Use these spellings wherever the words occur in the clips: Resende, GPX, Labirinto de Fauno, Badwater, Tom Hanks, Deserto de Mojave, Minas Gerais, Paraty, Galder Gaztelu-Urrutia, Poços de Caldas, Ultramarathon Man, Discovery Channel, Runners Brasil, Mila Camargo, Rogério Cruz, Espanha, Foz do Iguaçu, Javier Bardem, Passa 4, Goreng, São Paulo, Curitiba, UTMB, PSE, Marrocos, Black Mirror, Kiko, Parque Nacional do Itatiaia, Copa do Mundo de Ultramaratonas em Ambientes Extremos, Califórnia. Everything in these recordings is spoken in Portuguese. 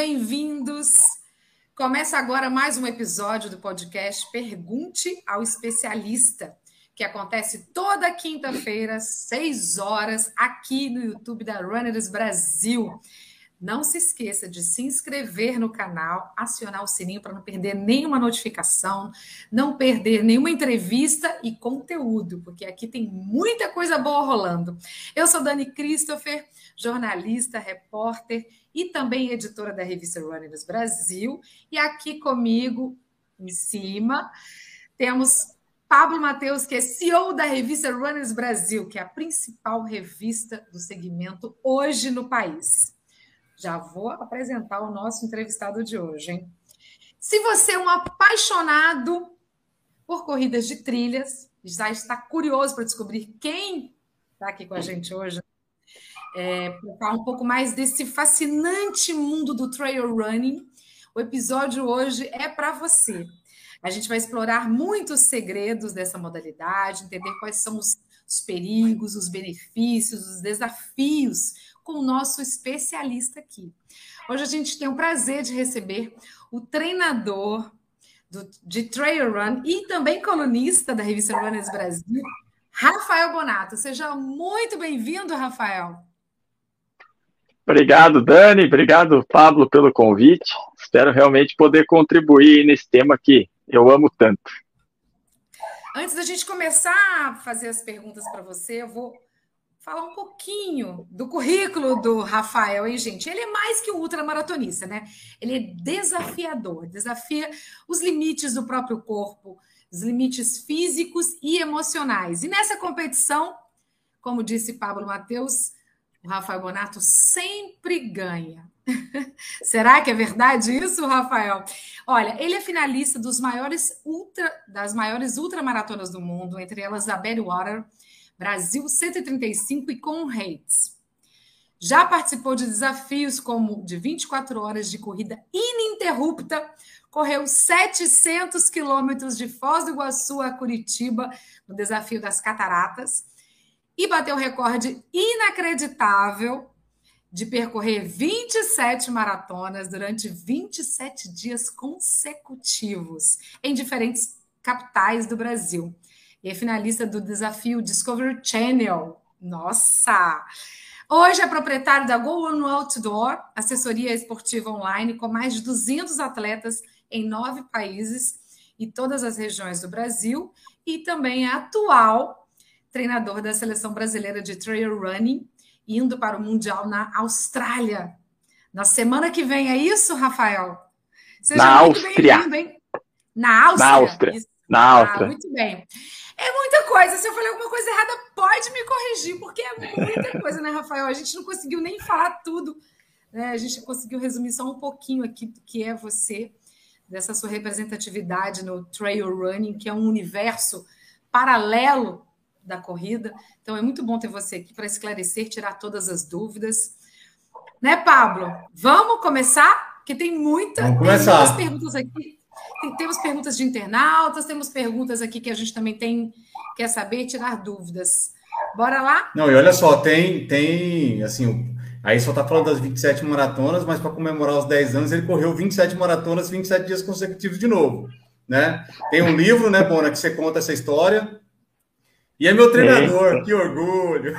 bem-vindos! Começa agora mais um episódio do podcast Pergunte ao Especialista, que acontece toda quinta-feira, às 6 horas, aqui no YouTube da Runners Brasil. Não se esqueça de se inscrever no canal, acionar o sininho para não perder nenhuma notificação, não perder nenhuma entrevista e conteúdo, porque aqui tem muita coisa boa rolando. Eu sou Dani Christopher, jornalista, repórter e também editora da revista Runners Brasil. E aqui comigo, em cima, temos Pablo Mateus, que é CEO da revista Runners Brasil, que é a principal revista do segmento hoje no país. Já vou apresentar o nosso entrevistado de hoje, hein? Se você é um apaixonado por corridas de trilhas, já está curioso para descobrir quem está aqui com a gente hoje, para falar um pouco mais desse fascinante mundo do trail running, o episódio hoje é para você. A gente vai explorar muitos segredos dessa modalidade, entender quais são os perigos, os benefícios, os desafios com o nosso especialista aqui. Hoje a gente tem o prazer de receber o treinador de Trail Run e também colunista da revista Runners Brasil, Raphael Bonatto. Seja muito bem-vindo, Raphael. Obrigado, Dani. Obrigado, Pablo, pelo convite. Espero realmente poder contribuir nesse tema que eu amo tanto. Antes da gente começar a fazer as perguntas para você, eu vou falar um pouquinho do currículo do Raphael, hein, gente? Ele é mais que um ultramaratonista, né? Ele é desafiador, desafia os limites do próprio corpo, os limites físicos e emocionais. E nessa competição, como disse Pablo Mateus, o Raphael Bonatto sempre ganha. Será que é verdade isso, Raphael? Olha, ele é finalista das maiores ultramaratonas do mundo, entre elas a Badwater, Brasil 135 e Comrades. Já participou de desafios como de 24 horas de corrida ininterrupta, correu 700 quilômetros de Foz do Iguaçu a Curitiba, no Desafio das Cataratas, e bateu o recorde inacreditável de percorrer 27 maratonas durante 27 dias consecutivos em diferentes capitais do Brasil. E é finalista do desafio Discovery Channel. Nossa! Hoje é proprietário da Go On Outdoor, assessoria esportiva online com mais de 200 atletas em 9 países e todas as regiões do Brasil, e também é atual treinador da Seleção Brasileira de Trail Running, indo para o Mundial na Austrália. Na semana que vem, é isso, Raphael? Seja na Áustria. Na Áustria. Na Áustria. Isso. Na Áustria. Muito bem. É muita coisa. Se eu falei alguma coisa errada, pode me corrigir, porque é muita coisa, né, Raphael? A gente não conseguiu nem falar tudo, né? A gente conseguiu resumir só um pouquinho aqui do que é você, dessa sua representatividade no Trail Running, que é um universo paralelo da corrida. Então é muito bom ter você aqui para esclarecer, tirar todas as dúvidas. Né, Pablo? Vamos começar? Porque tem muitas perguntas aqui. Temos perguntas de internautas, temos perguntas aqui que a gente também quer saber, tirar dúvidas. Bora lá? Não, e olha só, tem assim, aí só tá falando das 27 maratonas, mas para comemorar os 10 anos ele correu 27 maratonas, 27 dias consecutivos de novo, né? Tem um livro, né, Bona, que você conta essa história. E é meu treinador, que orgulho!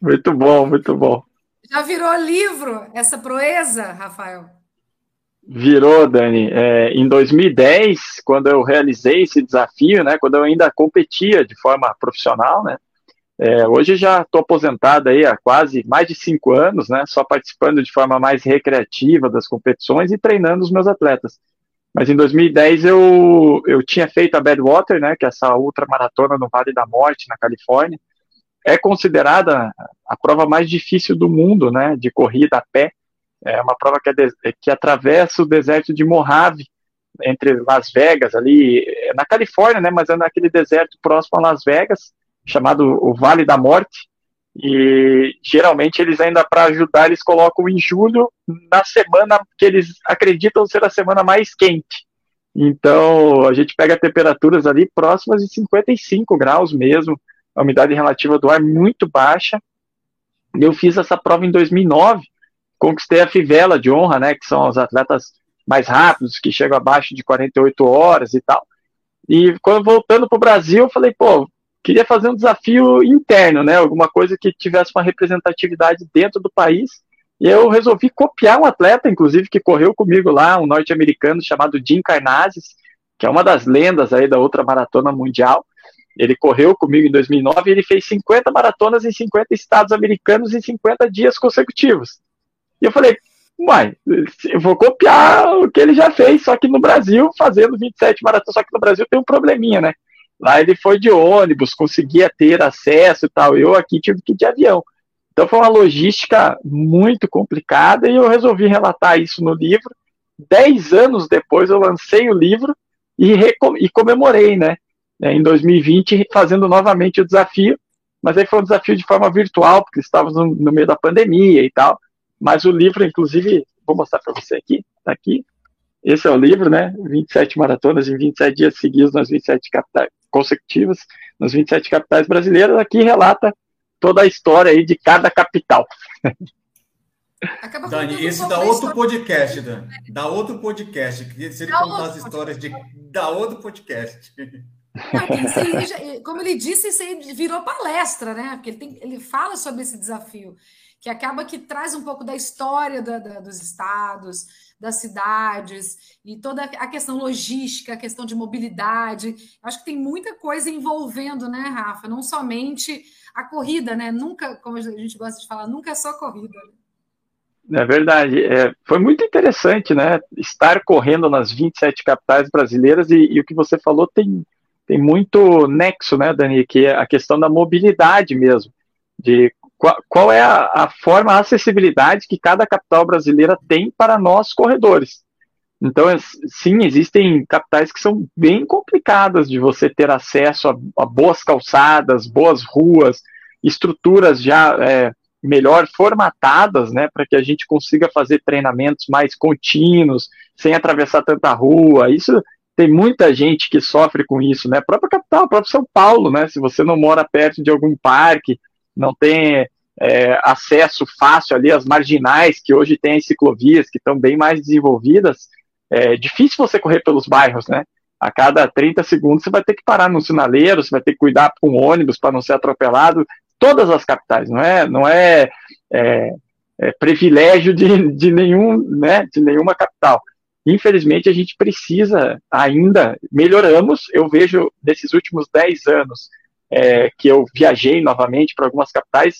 Muito bom, muito bom. Já virou livro essa proeza, Raphael? Virou, Dani. Em 2010, quando eu realizei esse desafio, né, quando eu ainda competia de forma profissional, né, hoje já estou aposentado aí há quase mais de 5 anos, né, só participando de forma mais recreativa das competições e treinando os meus atletas. Mas em 2010 eu tinha feito a Badwater, né, que é essa ultramaratona no Vale da Morte, na Califórnia. É considerada a prova mais difícil do mundo, né, de corrida a pé. É uma prova que atravessa o deserto de Mojave, entre Las Vegas, ali na Califórnia, né, mas é naquele deserto próximo a Las Vegas, chamado o Vale da Morte. E geralmente eles ainda, para ajudar, eles colocam em julho, na semana que eles acreditam ser a semana mais quente. Então a gente pega temperaturas ali próximas de 55 graus mesmo, a umidade relativa do ar muito baixa, Eu fiz essa prova em 2009, conquistei a fivela de honra, né, que são os atletas mais rápidos, que chegam abaixo de 48 horas e tal. E quando voltando para o Brasil, eu falei, pô, queria fazer um desafio interno, né, alguma coisa que tivesse uma representatividade dentro do país. E eu resolvi copiar um atleta, inclusive, que correu comigo lá, um norte-americano chamado Jim Carnazes, que é uma das lendas aí da ultramaratona mundial. Ele correu comigo em 2009 e ele fez 50 maratonas em 50 estados americanos em 50 dias consecutivos. E eu falei, uai, eu vou copiar o que ele já fez, só que no Brasil, fazendo 27 maratonas, só que no Brasil tem um probleminha, né? Lá ele foi de ônibus, conseguia ter acesso e tal, eu aqui tive que ir de avião. Então foi uma logística muito complicada e eu resolvi relatar isso no livro. 10 anos depois eu lancei o livro e comemorei, né? Em 2020, fazendo novamente o desafio, mas aí foi um desafio de forma virtual, porque estávamos no meio da pandemia e tal, mas o livro, inclusive, vou mostrar para você aqui, tá aqui, esse é o livro, né, 27 maratonas em 27 dias seguidos nas 27 capitais consecutivas, nas 27 capitais brasileiras, aqui relata toda a história aí de cada capital. Dani, esse dá outro podcast, Dani, dá outro podcast, se ele contar as histórias de... dá outro podcast. Não, como ele disse, isso aí virou palestra, né? Porque ele fala sobre esse desafio, que acaba que traz um pouco da história dos estados, das cidades, e toda a questão logística, a questão de mobilidade. Acho que tem muita coisa envolvendo, né, Rafa? Não somente a corrida, né? Nunca, como a gente gosta de falar, nunca é só corrida. É verdade. Foi muito interessante, né? Estar correndo nas 27 capitais brasileiras e o que você falou tem muito nexo, né, Dani, que é a questão da mobilidade mesmo, de qual é a forma, a acessibilidade que cada capital brasileira tem para nós corredores. Então, sim, existem capitais que são bem complicadas de você ter acesso a boas calçadas, boas ruas, estruturas já melhor formatadas, né, para que a gente consiga fazer treinamentos mais contínuos, sem atravessar tanta rua. Isso... Tem muita gente que sofre com isso, né? A própria capital, o próprio São Paulo, né? Se você não mora perto de algum parque, não tem acesso fácil ali às marginais, que hoje tem as ciclovias, que estão bem mais desenvolvidas, é difícil você correr pelos bairros, né? A cada 30 segundos você vai ter que parar num sinaleiro, você vai ter que cuidar com um ônibus para não ser atropelado. Todas as capitais, não é privilégio de nenhuma capital. Infelizmente, a gente precisa ainda, melhoramos, eu vejo nesses últimos 10 anos que eu viajei novamente para algumas capitais,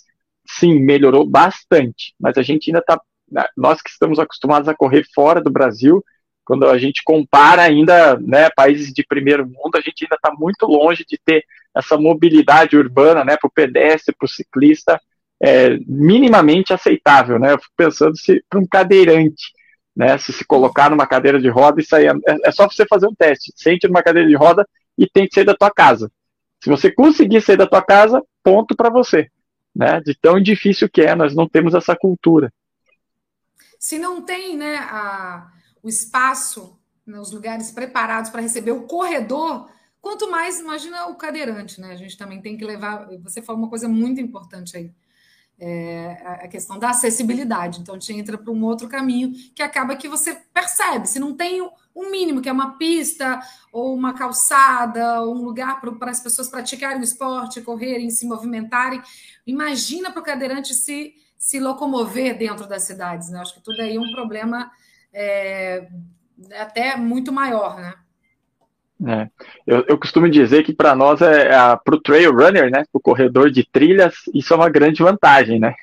sim, melhorou bastante, mas a gente ainda está, nós que estamos acostumados a correr fora do Brasil, quando a gente compara ainda, né, países de primeiro mundo, a gente ainda está muito longe de ter essa mobilidade urbana, né, para o pedestre, para o ciclista, minimamente aceitável, né? Eu fico pensando se para um cadeirante, né, se colocar numa cadeira de roda e sair, é só você fazer um teste, sente numa cadeira de roda e tente sair da tua casa. Se você conseguir sair da tua casa, ponto para você, né, de tão difícil que é, nós não temos essa cultura. Se não tem, né, o espaço, né, os lugares preparados para receber o corredor, quanto mais, imagina o cadeirante, né, a gente também tem que levar, você falou uma coisa muito importante aí, a questão da acessibilidade. Então, a gente entra para um outro caminho que acaba que você percebe. Se não tem um mínimo, que é uma pista, ou uma calçada, ou um lugar para as pessoas praticarem o esporte, correrem, se movimentarem, imagina para o cadeirante se locomover dentro das cidades, né? Acho que tudo aí é um problema até muito maior, né? Eu costumo dizer que para nós, para o trail runner, né, para o corredor de trilhas, isso é uma grande vantagem, né?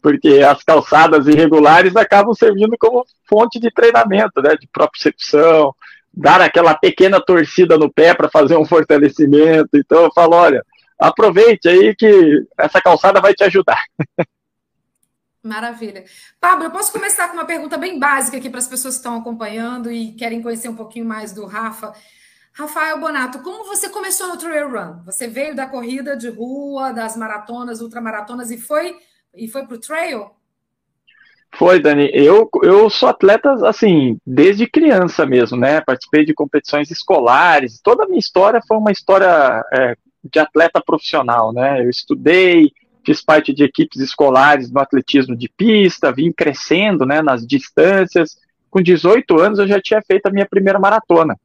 Porque as calçadas irregulares acabam servindo como fonte de treinamento, né, de propriocepção, dar aquela pequena torcida no pé para fazer um fortalecimento. Então eu falo, olha, aproveite aí que essa calçada vai te ajudar. Maravilha. Pablo, eu posso começar com uma pergunta bem básica aqui para as pessoas que estão acompanhando e querem conhecer um pouquinho mais do Rafa. Rafael Bonatto, como você começou no Trail Run? Você veio da corrida de rua, das maratonas, ultramaratonas e foi para o trail? Foi, Dani. Eu sou atleta, assim, desde criança mesmo, né? Participei de competições escolares. Toda a minha história foi uma história de atleta profissional, né? Eu estudei, fiz parte de equipes escolares no atletismo de pista, vim crescendo, né, nas distâncias. Com 18 anos eu já tinha feito a minha primeira maratona.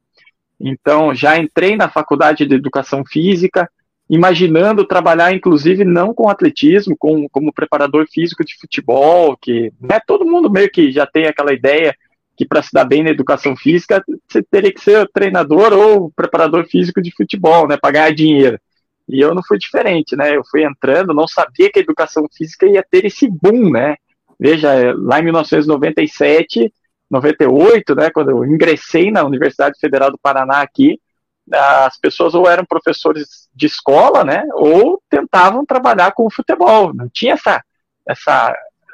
Então já entrei na faculdade de educação física, imaginando trabalhar inclusive não com atletismo, como preparador físico de futebol, que, né, todo mundo meio que já tem aquela ideia que para se dar bem na educação física, você teria que ser treinador ou preparador físico de futebol, né, para ganhar dinheiro. E eu não fui diferente, né, eu fui entrando, não sabia que a educação física ia ter esse boom, né. Veja, lá em 1997, 98, né, quando eu ingressei na Universidade Federal do Paraná aqui, as pessoas ou eram professores de escola, né, ou tentavam trabalhar com futebol, não tinha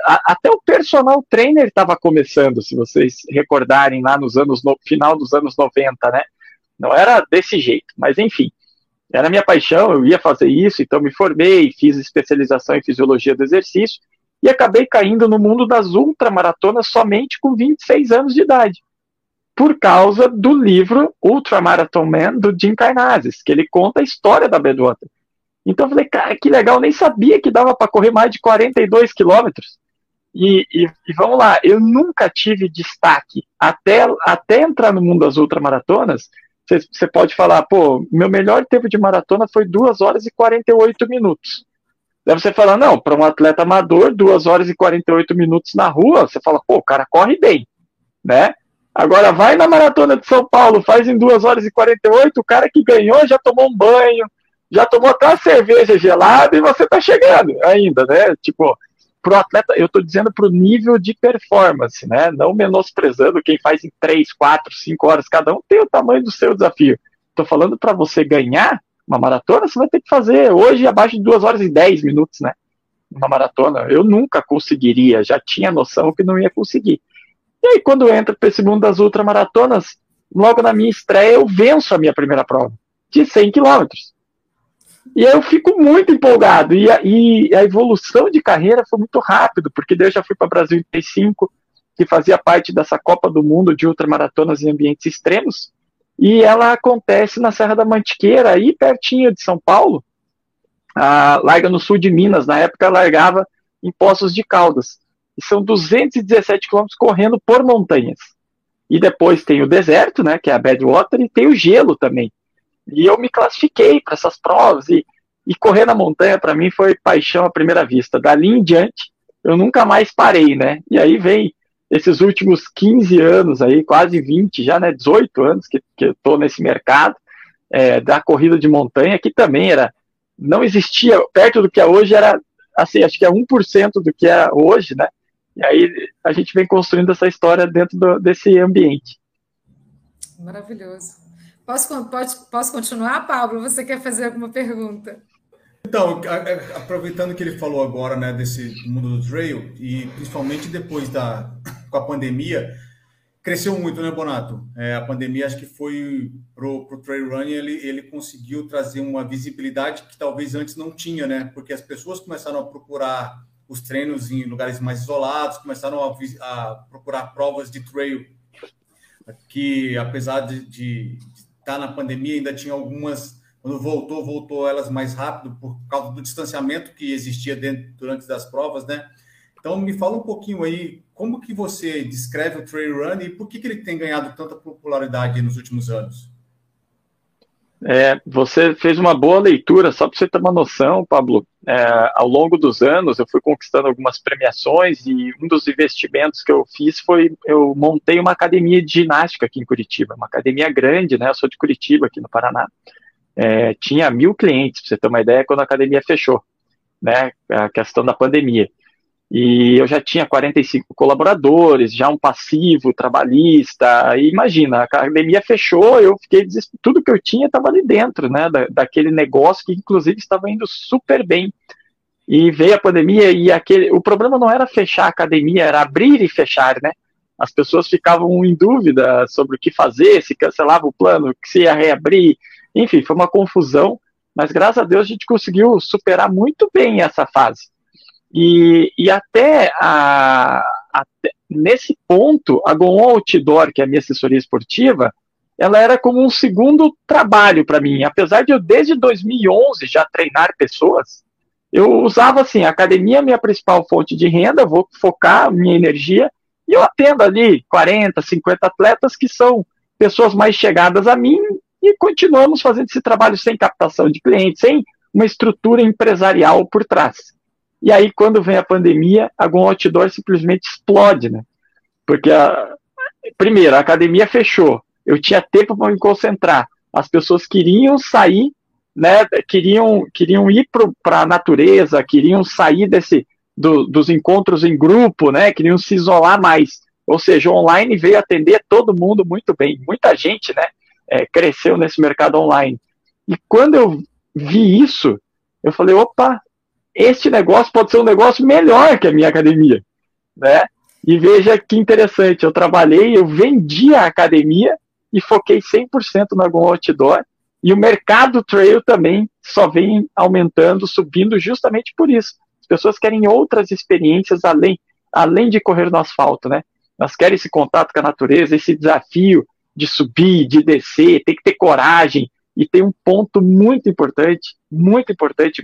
até o personal trainer estava começando, se vocês recordarem lá no final dos anos 90, né, não era desse jeito, mas enfim, era minha paixão, eu ia fazer isso, então me formei, fiz especialização em fisiologia do exercício, e acabei caindo no mundo das ultramaratonas somente com 26 anos de idade, por causa do livro Ultramarathon Man, do Jim Carnazes, que ele conta a história da Badwater. Então eu falei, cara, que legal, nem sabia que dava para correr mais de 42 quilômetros. E vamos lá, eu nunca tive destaque, até entrar no mundo das ultramaratonas. Você pode falar, pô, meu melhor tempo de maratona foi 2 horas e 48 minutos. Daí você fala, não, para um atleta amador, 2 horas e 48 minutos na rua, você fala, pô, o cara corre bem, né? Agora vai na maratona de São Paulo, faz em 2 horas e 48, o cara que ganhou já tomou um banho, já tomou até uma cerveja gelada e você tá chegando ainda, né? Tipo, pro atleta, eu tô dizendo pro nível de performance, né? Não menosprezando quem faz em 3, 4, 5 horas, cada um tem o tamanho do seu desafio. Tô falando para você ganhar uma maratona, você vai ter que fazer hoje abaixo de 2 horas e 10 minutos, né? Uma maratona, eu nunca conseguiria, já tinha noção que não ia conseguir. E aí, quando eu entro para esse mundo das ultramaratonas, logo na minha estreia, eu venço a minha primeira prova, de 100 quilômetros. E aí eu fico muito empolgado, e a evolução de carreira foi muito rápido, porque daí eu já fui para o Brasil 135, que fazia parte dessa Copa do Mundo de ultramaratonas em ambientes extremos, e ela acontece na Serra da Mantiqueira, aí pertinho de São Paulo, larga no sul de Minas, na época largava em Poços de Caldas. E são 217 quilômetros correndo por montanhas. E depois tem o deserto, né, que é a Badwater, e tem o gelo também. E eu me classifiquei para essas provas, e correr na montanha para mim foi paixão à primeira vista. Dali em diante, eu nunca mais parei, né? E aí vem esses últimos 15 anos aí, quase 20 já, né, 18 anos que eu tô nesse mercado da corrida de montanha, que também não existia, perto do que é hoje era, assim, acho que é 1% do que é hoje, né? E aí a gente vem construindo essa história dentro desse ambiente. Maravilhoso. Posso continuar, Pablo? Você quer fazer alguma pergunta? Então, aproveitando que ele falou agora, né, desse mundo do trail, e principalmente depois com a pandemia, cresceu muito, né, Bonatto? A pandemia, acho que foi pro trail running, ele conseguiu trazer uma visibilidade que talvez antes não tinha, né? Porque as pessoas começaram a procurar os treinos em lugares mais isolados, começaram a procurar provas de trail, que apesar de estar na pandemia, ainda tinha algumas, quando voltou elas mais rápido por causa do distanciamento que existia durante das provas, né? Então, me fala um pouquinho aí, como que você descreve o trail running e por que ele tem ganhado tanta popularidade nos últimos anos? Você fez uma boa leitura, só para você ter uma noção, Pablo. Ao longo dos anos, eu fui conquistando algumas premiações e um dos investimentos que eu fiz foi, eu montei uma academia de ginástica aqui em Curitiba, uma academia grande, né? Eu sou de Curitiba, aqui no Paraná. Tinha 1000 clientes, para você ter uma ideia, quando a academia fechou, né? A questão da pandemia. E eu já tinha 45 colaboradores, já um passivo trabalhista, e imagina, a academia fechou, eu fiquei desesperado, tudo que eu tinha estava ali dentro, né, daquele negócio que inclusive estava indo super bem, e veio a pandemia, e o problema não era fechar a academia, era abrir e fechar, né, as pessoas ficavam em dúvida sobre o que fazer, se cancelava o plano, se ia reabrir, enfim, foi uma confusão, mas graças a Deus a gente conseguiu superar muito bem essa fase. E até nesse ponto, a Go On Outdoor, que é a minha assessoria esportiva, ela era como um segundo trabalho para mim. Apesar de eu, desde 2011, já treinar pessoas, Eu usava assim, a academia é minha principal fonte de renda, vou focar minha energia, e eu atendo ali 40, 50 atletas que são pessoas mais chegadas a mim, e continuamos fazendo esse trabalho sem captação de clientes, sem uma estrutura empresarial por trás. E aí, quando vem a pandemia, a Go On Outdoor simplesmente explode, né? Porque, primeiro, a academia fechou, eu tinha tempo para me concentrar, as pessoas queriam sair, né, queriam ir para a natureza, queriam sair dos encontros em grupo, né, queriam se isolar mais, ou seja, online veio atender todo mundo muito bem, muita gente, né, cresceu nesse mercado online. E quando eu vi isso, eu falei, opa, este negócio pode ser um negócio melhor que a minha academia, né? E veja que interessante, eu trabalhei, eu vendi a academia e foquei 100% na Go On Outdoor. E o mercado trail também só vem aumentando, subindo justamente por isso. As pessoas querem outras experiências além de correr no asfalto, né? Elas querem esse contato com a natureza, esse desafio de subir, de descer, tem que ter coragem. E tem um ponto muito importante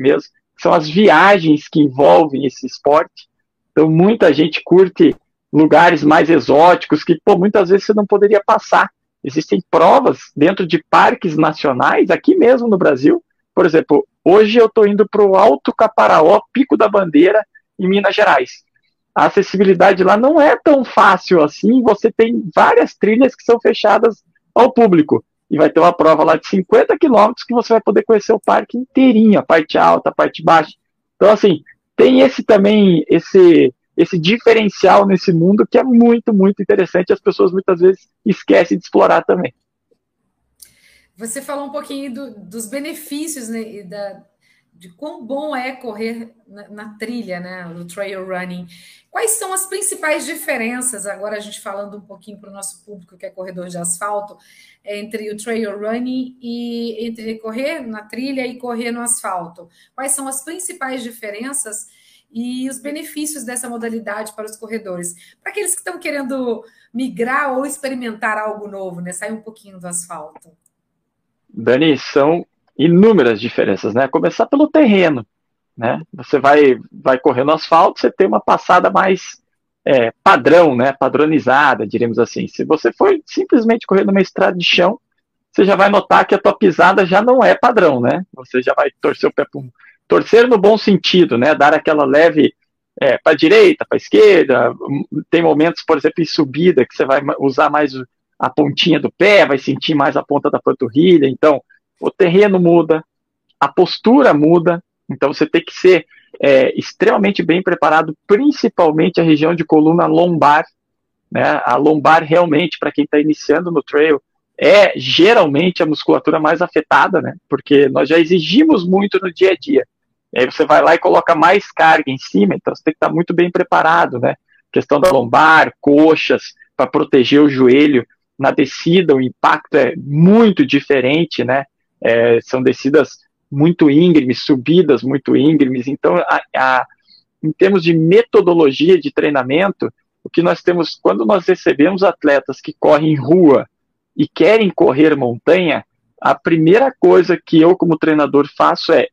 mesmo, que são as viagens que envolvem esse esporte. Então muita gente curte lugares mais exóticos que, pô, muitas vezes você não poderia passar. Existem provas dentro de parques nacionais, aqui mesmo no Brasil. Por exemplo, hoje eu estou indo para o Alto Caparaó, Pico da Bandeira, em Minas Gerais. A acessibilidade lá não é tão fácil assim, você tem várias trilhas que são fechadas ao público. E vai ter uma prova lá de 50 quilômetros que você vai poder conhecer o parque inteirinho, a parte alta, a parte baixa. Então, assim, tem esse diferencial nesse mundo que é muito interessante, as pessoas muitas vezes esquecem de explorar também. Você falou um pouquinho dos benefícios, né, de quão bom é correr na trilha, né, no trail running. Quais são as principais diferenças, agora a gente falando um pouquinho para o nosso público que é corredor de asfalto, entre o trail running e entre correr na trilha e correr no asfalto? Quais são as principais diferenças e os benefícios dessa modalidade para os corredores? Para aqueles que estão querendo migrar ou experimentar algo novo, né? Sair um pouquinho do asfalto. Dani, são inúmeras diferenças, né? Começar pelo terreno, né? Você vai correr no asfalto, você tem uma passada mais padrão, né? Padronizada, diremos assim. Se você for simplesmente correr numa estrada de chão, você já vai notar que a tua pisada já não é padrão, né? Você já vai torcer o pé para um... Torcer no bom sentido, né? Dar aquela leve para a direita, para a esquerda. Tem momentos, por exemplo, em subida, que você vai usar mais a pontinha do pé, vai sentir mais a ponta da panturrilha. Então, o terreno muda, a postura muda. Então, você tem que ser extremamente bem preparado, principalmente a região de coluna lombar, né? A lombar, realmente, para quem está iniciando no trail, é geralmente a musculatura mais afetada, né? Porque nós já exigimos muito no dia a dia. E aí você vai lá e coloca mais carga em cima, então você tem que estar muito bem preparado, né? Questão da lombar, coxas, para proteger o joelho. Na descida, o impacto é muito diferente, né? São descidas muito íngremes, subidas muito íngremes. Então, em termos de metodologia de treinamento, o que nós temos, quando nós recebemos atletas que correm rua e querem correr montanha, a primeira coisa que eu, como treinador, faço é...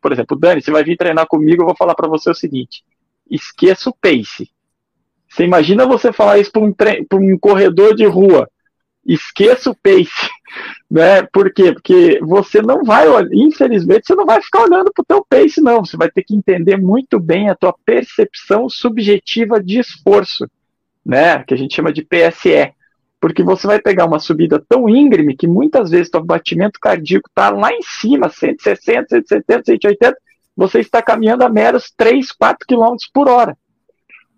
Por exemplo, Dani, você vai vir treinar comigo, eu vou falar para você o seguinte: esqueça o pace. Você imagina você falar isso para um corredor de rua: esqueça o pace, né? Por quê? Porque você não vai, infelizmente, você não vai ficar olhando para o teu pace, não. Você vai ter que entender muito bem a tua percepção subjetiva de esforço, né? Que a gente chama de PSE. Porque você vai pegar uma subida tão íngreme que muitas vezes o batimento cardíaco está lá em cima, 160, 170, 180, você está caminhando a meros 3, 4 km por hora,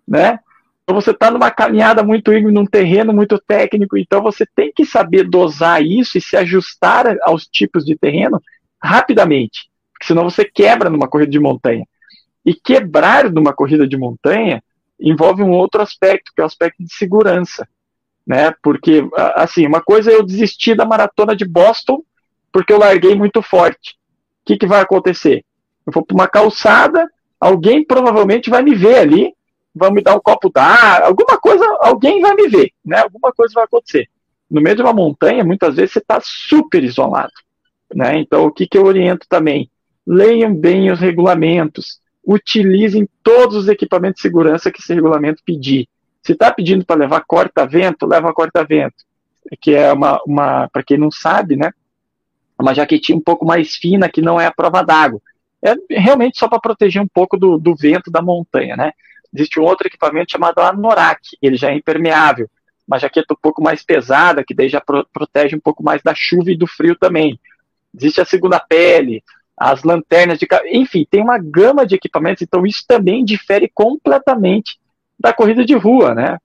né? Então você está numa caminhada muito íngreme, num terreno muito técnico, então você tem que saber dosar isso e se ajustar aos tipos de terreno rapidamente, porque senão você quebra numa corrida de montanha. E quebrar numa corrida de montanha envolve um outro aspecto, que é o aspecto de segurança. Né? Porque, assim, uma coisa é eu desistir da maratona de Boston porque eu larguei muito forte. O que vai acontecer? Eu vou para uma calçada, alguém provavelmente vai me ver ali, vai me dar um copo d'água, alguma coisa, alguém vai me ver, né? Alguma coisa vai acontecer. No meio de uma montanha, muitas vezes você está super isolado, né? Então, o que eu oriento também? leiam bem os regulamentos, utilizem todos os equipamentos de segurança que esse regulamento pedir. Se está pedindo para levar corta-vento, leva corta-vento, que é uma para quem não sabe, né, uma jaquetinha um pouco mais fina, que não é a prova d'água. É realmente só para proteger um pouco do vento da montanha, né? Existe um outro equipamento chamado anorak, ele já é impermeável, uma jaqueta um pouco mais pesada, que daí já protege um pouco mais da chuva e do frio também. Existe a segunda pele, as lanternas de... Enfim, tem uma gama de equipamentos, então isso também difere completamente da corrida de rua, né?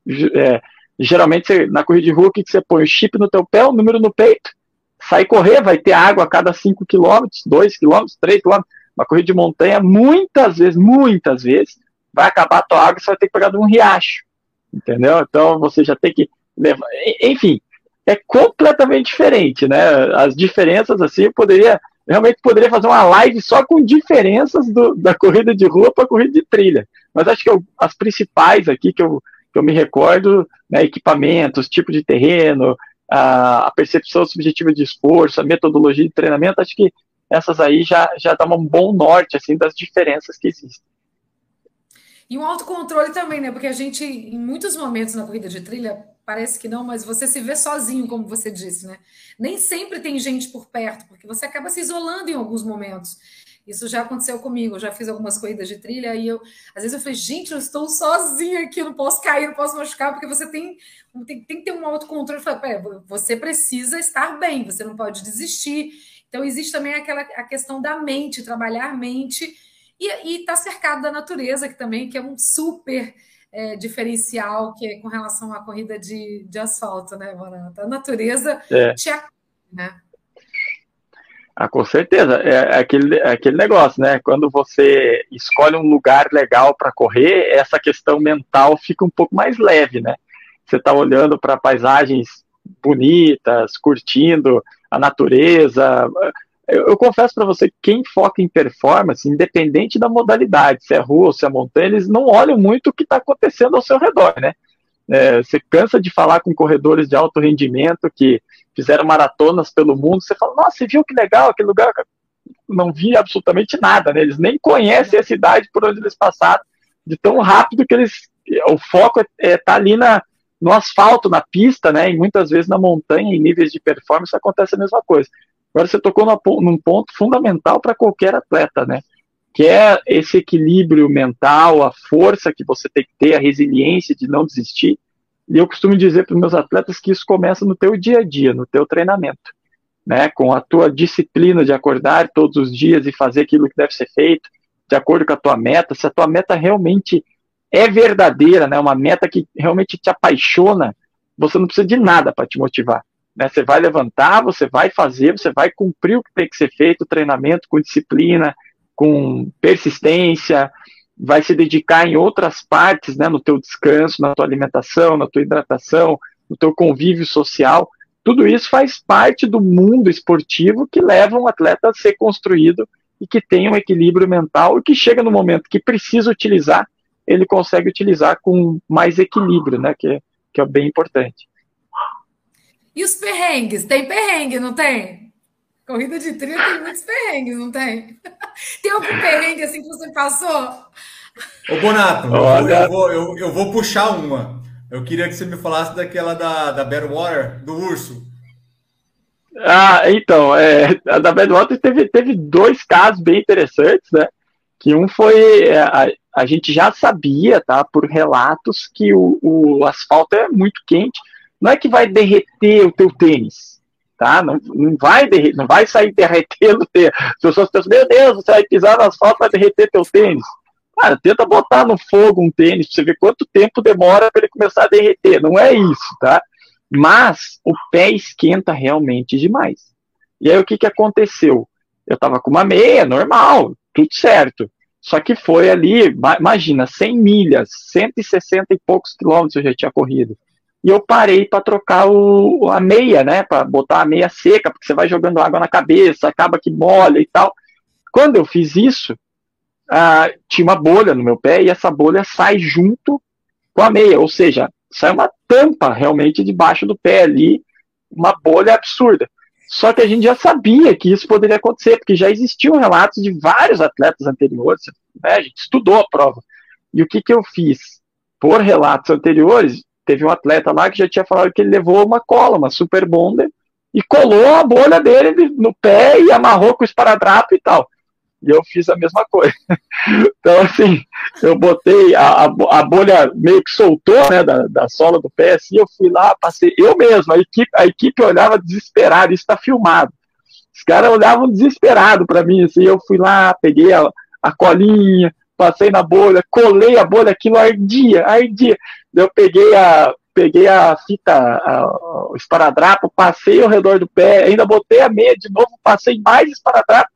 Geralmente, na corrida de rua, o que você põe? O chip no teu pé, o número no peito, sai correr, vai ter água a cada 5 km, 2 km, 3 km. Uma corrida de montanha, muitas vezes, vai acabar a tua água e você vai ter que pegar de um riacho, entendeu? Então, você já tem que levar... Enfim, é completamente diferente, né? As diferenças, assim, eu realmente poderia fazer uma live só com diferenças da corrida de rua para a corrida de trilha. Mas acho que as principais aqui que eu me recordo, né, equipamentos, tipo de terreno, a percepção subjetiva de esforço, a metodologia de treinamento, acho que essas aí já dão um bom norte, assim, das diferenças que existem. E um autocontrole também, né? Porque a gente, em muitos momentos na corrida de trilha, parece que não, mas você se vê sozinho, como você disse, né? Nem sempre tem gente por perto, porque você acaba se isolando em alguns momentos. Isso já aconteceu comigo, eu já fiz algumas corridas de trilha e às vezes eu falei, gente, eu estou sozinha aqui, eu não posso cair, não posso machucar, porque você tem que ter um autocontrole. Você precisa estar bem, você não pode desistir. Então existe também a questão da mente, trabalhar a mente e estar cercado da natureza, que também que é um super diferencial que é com relação à corrida de asfalto, né, Bonatto? A natureza te acolhe, né? Ah, com certeza, é aquele negócio, né? Quando você escolhe um lugar legal para correr, essa questão mental fica um pouco mais leve, né? Você está olhando para paisagens bonitas, curtindo a natureza. Eu confesso para você que quem foca em performance, independente da modalidade, se é rua ou se é montanha, eles não olham muito o que está acontecendo ao seu redor, né? Você cansa de falar com corredores de alto rendimento que fizeram maratonas pelo mundo, você fala, nossa, você viu que legal, aquele lugar, não vi absolutamente nada, né? Eles nem conhecem a cidade por onde eles passaram, de tão rápido que eles, o foco tá ali no asfalto, na pista, né? E muitas vezes na montanha, em níveis de performance, acontece a mesma coisa. Agora você tocou num ponto fundamental para qualquer atleta, né? Que é esse equilíbrio mental, a força que você tem que ter, a resiliência de não desistir. E eu costumo dizer para os meus atletas que isso começa no teu dia a dia, no teu treinamento, né? Com a tua disciplina de acordar todos os dias e fazer aquilo que deve ser feito, de acordo com a tua meta. Se a tua meta realmente é verdadeira, né? Uma meta que realmente te apaixona, você não precisa de nada para te motivar, né? Você vai levantar, você vai fazer, você vai cumprir o que tem que ser feito, o treinamento com disciplina, com persistência, vai se dedicar em outras partes, né, no teu descanso, na tua alimentação, na tua hidratação, no teu convívio social. Tudo isso faz parte do mundo esportivo que leva um atleta a ser construído e que tem um equilíbrio mental e que chega no momento que precisa utilizar, ele consegue utilizar com mais equilíbrio, né, que é bem importante. E os perrengues? Tem perrengue, não tem? Corrida de trilha tem muitos perrengues, não tem? Tem algum perrengue assim que você passou? Ô, Bonatto, eu vou puxar uma. Eu queria que você me falasse daquela da Badwater, do urso. Ah, então, a da Badwater teve dois casos bem interessantes, né? Que um foi, a gente já sabia, tá, por relatos, que o asfalto é muito quente. Não é que vai derreter o teu tênis. Tá? Não vai sair derretendo o tênis. As pessoas pensam, meu Deus, você vai pisar no asfalto, vai derreter teu tênis. Cara, tenta botar no fogo um tênis para você ver quanto tempo demora para ele começar a derreter. Não é isso, tá? Mas o pé esquenta realmente demais. E aí o que aconteceu? Eu tava com uma meia, normal, tudo certo. Só que foi ali, imagina, 100 milhas, 160 e poucos quilômetros eu já tinha corrido. E eu parei para trocar a meia, né? Para botar a meia seca, porque você vai jogando água na cabeça, acaba que molha e tal. Quando eu fiz isso, tinha uma bolha no meu pé e essa bolha sai junto com a meia. Ou seja, sai uma tampa realmente debaixo do pé ali, uma bolha absurda. Só que a gente já sabia que isso poderia acontecer, porque já existiam relatos de vários atletas anteriores, né? A gente estudou a prova. E o que que eu fiz? Por relatos anteriores, teve um atleta lá que já tinha falado que ele levou uma cola, uma super bonder, e colou a bolha dele no pé e amarrou com o esparadrapo e tal. E eu fiz a mesma coisa. Então, assim, eu botei a bolha meio que soltou, né, da sola do pé, assim, eu fui lá, passei, eu mesmo, a equipe olhava desesperada, isso tá filmado. Os caras olhavam desesperado pra mim, assim, eu fui lá, peguei a colinha, passei na bolha, colei a bolha, aquilo ardia. Eu peguei a fita, o esparadrapo, passei ao redor do pé, ainda botei a meia de novo, passei mais esparadrapo.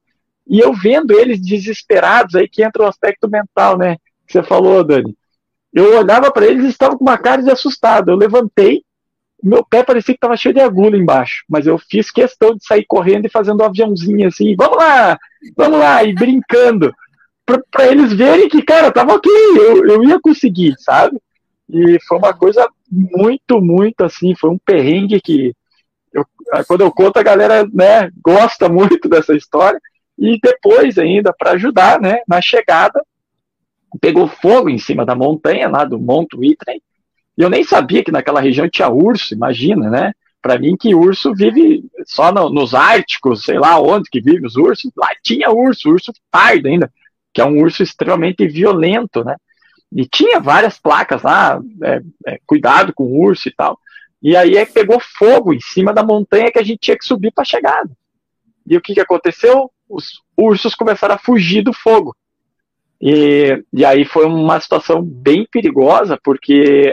E eu vendo eles desesperados, aí que entra o aspecto mental, né? Que você falou, Dani. Eu olhava para eles e estavam com uma cara de assustado. Eu levantei, meu pé parecia que estava cheio de agulha embaixo. Mas eu fiz questão de sair correndo e fazendo um aviãozinho assim, vamos lá, e brincando. Para eles verem que, cara, tava ok, eu ia conseguir, sabe? E foi uma coisa muito, muito assim, foi um perrengue que, quando eu conto, a galera, né, gosta muito dessa história. E depois ainda, para ajudar, né, na chegada, pegou fogo em cima da montanha, lá do Monte Whitney, e eu nem sabia que naquela região tinha urso, imagina, né? Para mim que urso vive só nos árticos, sei lá onde que vive os ursos, lá tinha urso pardo ainda, que é um urso extremamente violento, né? E tinha várias placas lá, cuidado com o urso e tal, e aí pegou fogo em cima da montanha que a gente tinha que subir para a chegada. E o que aconteceu? Os ursos começaram a fugir do fogo. E aí foi uma situação bem perigosa, porque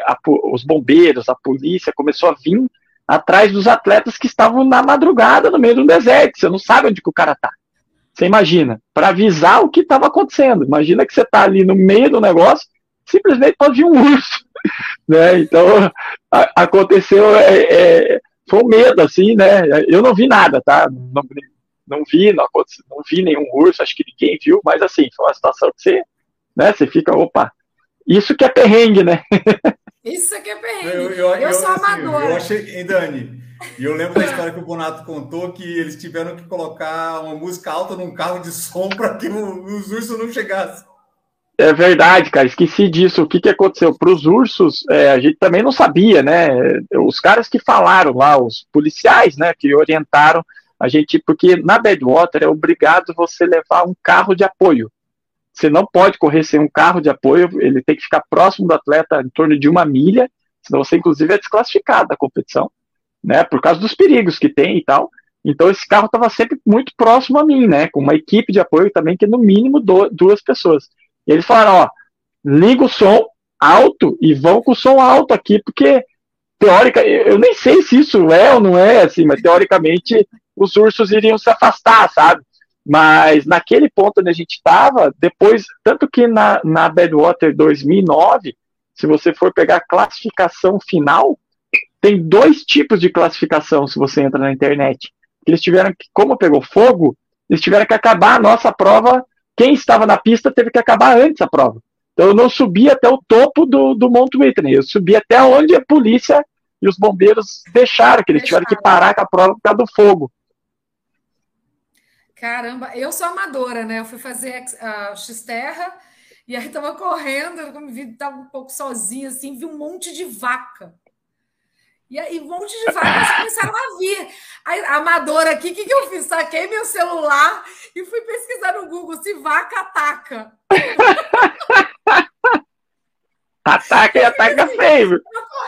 os bombeiros, a polícia, começou a vir atrás dos atletas que estavam na madrugada no meio do deserto. Você não sabe onde que o cara tá. Você imagina, para avisar o que estava acontecendo. Imagina que você tá ali no meio do negócio, simplesmente pode vir um urso. Né? Então, aconteceu... foi um medo, assim, né? Eu não vi nada, tá? Não vi nenhum urso, acho que ninguém viu, mas assim, foi uma situação que você, né, você fica, opa, isso que é perrengue, né? Isso que é perrengue. Eu sou amadora. Eu achei, hein, Dani? E eu lembro da história que o Bonatto contou, que eles tiveram que colocar uma música alta num carro de som para que os ursos não chegassem. É verdade, cara, esqueci disso. O que aconteceu? Para os ursos, a gente também não sabia, né? Os caras que falaram lá, os policiais, né, que orientaram a gente, porque na Badwater é obrigado você levar um carro de apoio. Você não pode correr sem um carro de apoio, ele tem que ficar próximo do atleta em torno de 1 milha, senão você inclusive é desclassificado da competição, né, por causa dos perigos que tem e tal. Então esse carro estava sempre muito próximo a mim, né, com uma equipe de apoio também, que é no mínimo 2 pessoas. E eles falaram, ó, liga o som alto e vão com o som alto aqui, porque eu nem sei se isso é ou não é, assim, mas teoricamente os ursos iriam se afastar, sabe? Mas naquele ponto onde a gente estava, depois, tanto que na Badwater 2009, se você for pegar a classificação final, tem 2 tipos de classificação se você entra na internet. Eles tiveram que, como pegou fogo, eles tiveram que acabar a nossa prova, quem estava na pista teve que acabar antes a prova. Então eu não subi até o topo do Monte Whitney, eu subi até onde a polícia e os bombeiros deixaram, que eles tiveram que parar com a prova por causa do fogo. Caramba, eu sou amadora, né? Eu fui fazer a X-Terra e aí tava correndo, eu me vi, tava um pouco sozinha, assim, vi um monte de vaca. E aí, um monte de vacas começaram a vir. A amadora aqui, o que eu fiz? Saquei meu celular e fui pesquisar no Google se vaca ataca. Ataca e ataca feio.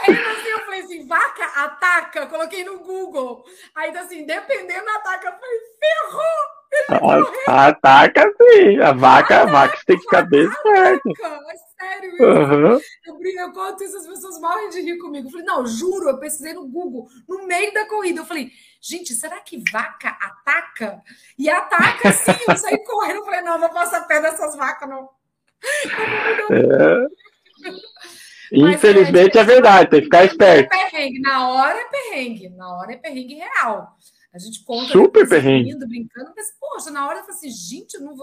Eu falei assim, vaca ataca? Coloquei no Google. Aí, assim, dependendo da ataca, eu falei, ferrou! Ataca sim. A vaca, a vaca tem que ficar bem certa. Sério isso. Uhum. Eu conto isso, as pessoas morrem de rir comigo. Eu falei, não, juro, eu pesquisei no Google, no meio da corrida. Eu falei, gente, será que vaca ataca? E ataca sim, eu saí correndo. Eu falei, não, não posso a pé dessas vacas, não. Mas, infelizmente, é verdade, tem que ficar esperto. Na hora é perrengue real. A gente conta super perrengue, brincando, mas, poxa, na hora eu falo assim, gente, eu não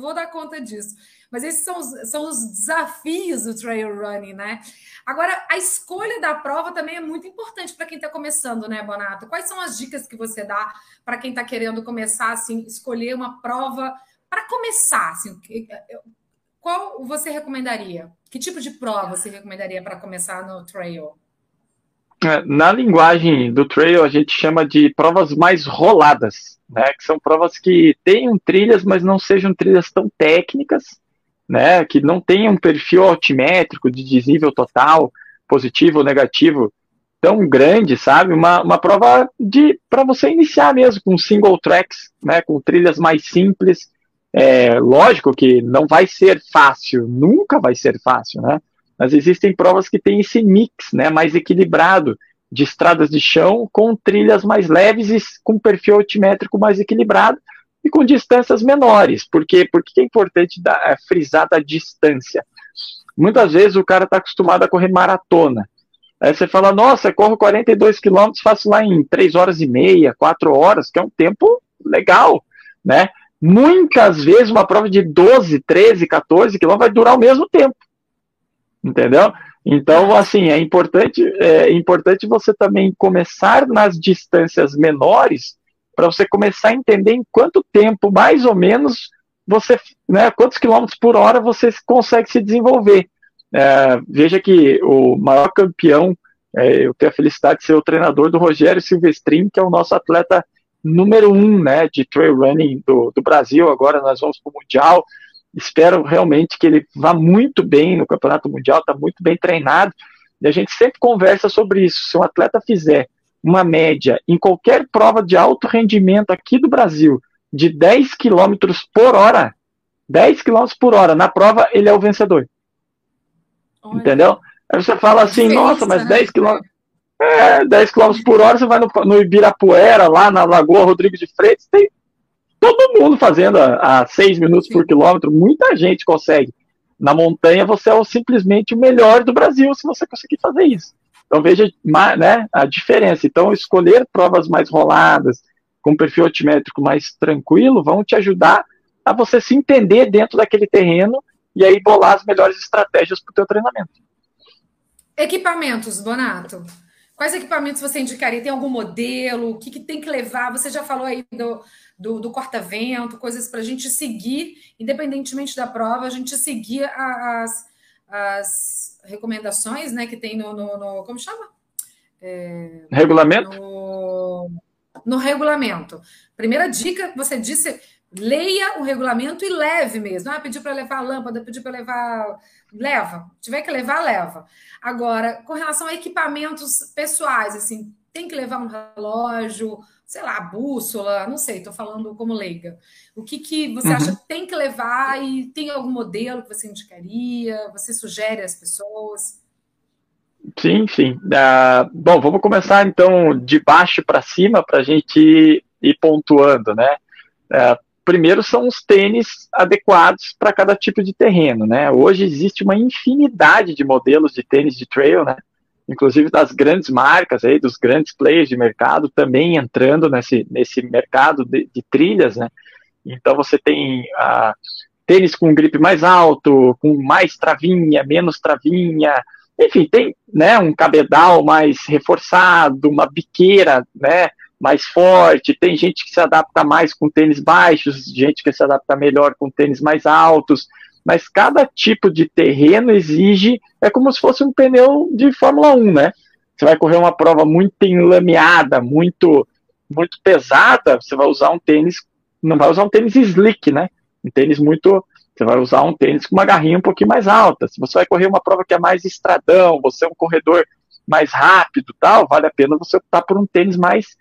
vou dar conta disso. Mas esses são os desafios do trail running, né? Agora, a escolha da prova também é muito importante para quem está começando, né, Bonatto? Quais são as dicas que você dá para quem está querendo começar, assim, escolher uma prova para começar? Assim, qual você recomendaria? Que tipo de prova você recomendaria para começar no trail? Na linguagem do trail, a gente chama de provas mais roladas, né? Que são provas que tenham trilhas, mas não sejam trilhas tão técnicas, né? Que não tenham um perfil altimétrico de desnível total, positivo ou negativo, tão grande, sabe? Uma prova para você iniciar mesmo, com single tracks, né? Com trilhas mais simples. É lógico que não vai ser fácil, nunca vai ser fácil, né? Mas existem provas que têm esse mix, né, mais equilibrado de estradas de chão com trilhas mais leves e com perfil altimétrico mais equilibrado e com distâncias menores. Por quê? Porque é importante frisar da distância. Muitas vezes o cara está acostumado a correr maratona. Aí você fala, nossa, corro 42 km, faço lá em 3 horas e meia, 4 horas, que é um tempo legal, né? Muitas vezes uma prova de 12, 13, 14 km vai durar o mesmo tempo. Entendeu? Então, assim, é importante você também começar nas distâncias menores para você começar a entender em quanto tempo, mais ou menos, você, né, quantos quilômetros por hora você consegue se desenvolver. Veja que o maior campeão, eu tenho a felicidade de ser o treinador do Rogério Silvestrin, que é o nosso atleta número 1, né, de trail running do Brasil. Agora nós vamos para o Mundial. Espero realmente que ele vá muito bem no Campeonato Mundial, está muito bem treinado. E a gente sempre conversa sobre isso. Se um atleta fizer uma média em qualquer prova de alto rendimento aqui do Brasil de 10 km por hora, 10 km por hora, na prova ele é o vencedor. Olha. Entendeu? Aí você fala assim, que nossa, isso, mas né? 10 km por hora, você vai no Ibirapuera, lá na Lagoa Rodrigo de Freitas, tem... Todo mundo fazendo a 6 minutos por quilômetro, muita gente consegue. Na montanha, você é simplesmente o melhor do Brasil se você conseguir fazer isso. Então, veja, né, a diferença. Então, escolher provas mais roladas, com perfil altimétrico mais tranquilo, vão te ajudar a você se entender dentro daquele terreno e aí bolar as melhores estratégias para o teu treinamento. Equipamentos, Bonatto. Quais equipamentos você indicaria? Tem algum modelo? O que tem que levar? Você já falou aí do corta-vento, coisas para a gente seguir, independentemente da prova, a gente seguir as recomendações, né, que tem no como chama? Regulamento? No regulamento. Primeira dica, você disse... Leia o regulamento e leve mesmo. Ah, pediu para levar a lâmpada, pediu para levar... Leva. Se tiver que levar, leva. Agora, com relação a equipamentos pessoais, assim, tem que levar um relógio, sei lá, bússola, não sei, estou falando como leiga. O que você acha que tem que levar e tem algum modelo que você indicaria? Você sugere às pessoas? Sim. Bom, vamos começar, então, de baixo para cima para a gente ir pontuando, né? Primeiro são os tênis adequados para cada tipo de terreno, né? Hoje existe uma infinidade de modelos de tênis de trail, né? Inclusive das grandes marcas, aí, dos grandes players de mercado, também entrando nesse mercado de trilhas, né? Então você tem tênis com grip mais alto, com mais travinha, menos travinha, enfim, tem, né, um cabedal mais reforçado, uma biqueira, né, mais forte, tem gente que se adapta mais com tênis baixos, gente que se adapta melhor com tênis mais altos, mas cada tipo de terreno exige, é como se fosse um pneu de Fórmula 1, né? Você vai correr uma prova muito enlameada, muito, muito pesada, você vai usar um tênis, não vai usar um tênis slick, né? Um tênis muito, você vai usar um tênis com uma garrinha um pouquinho mais alta. Se você vai correr uma prova que é mais estradão, você é um corredor mais rápido, tal, vale a pena você optar por um tênis mais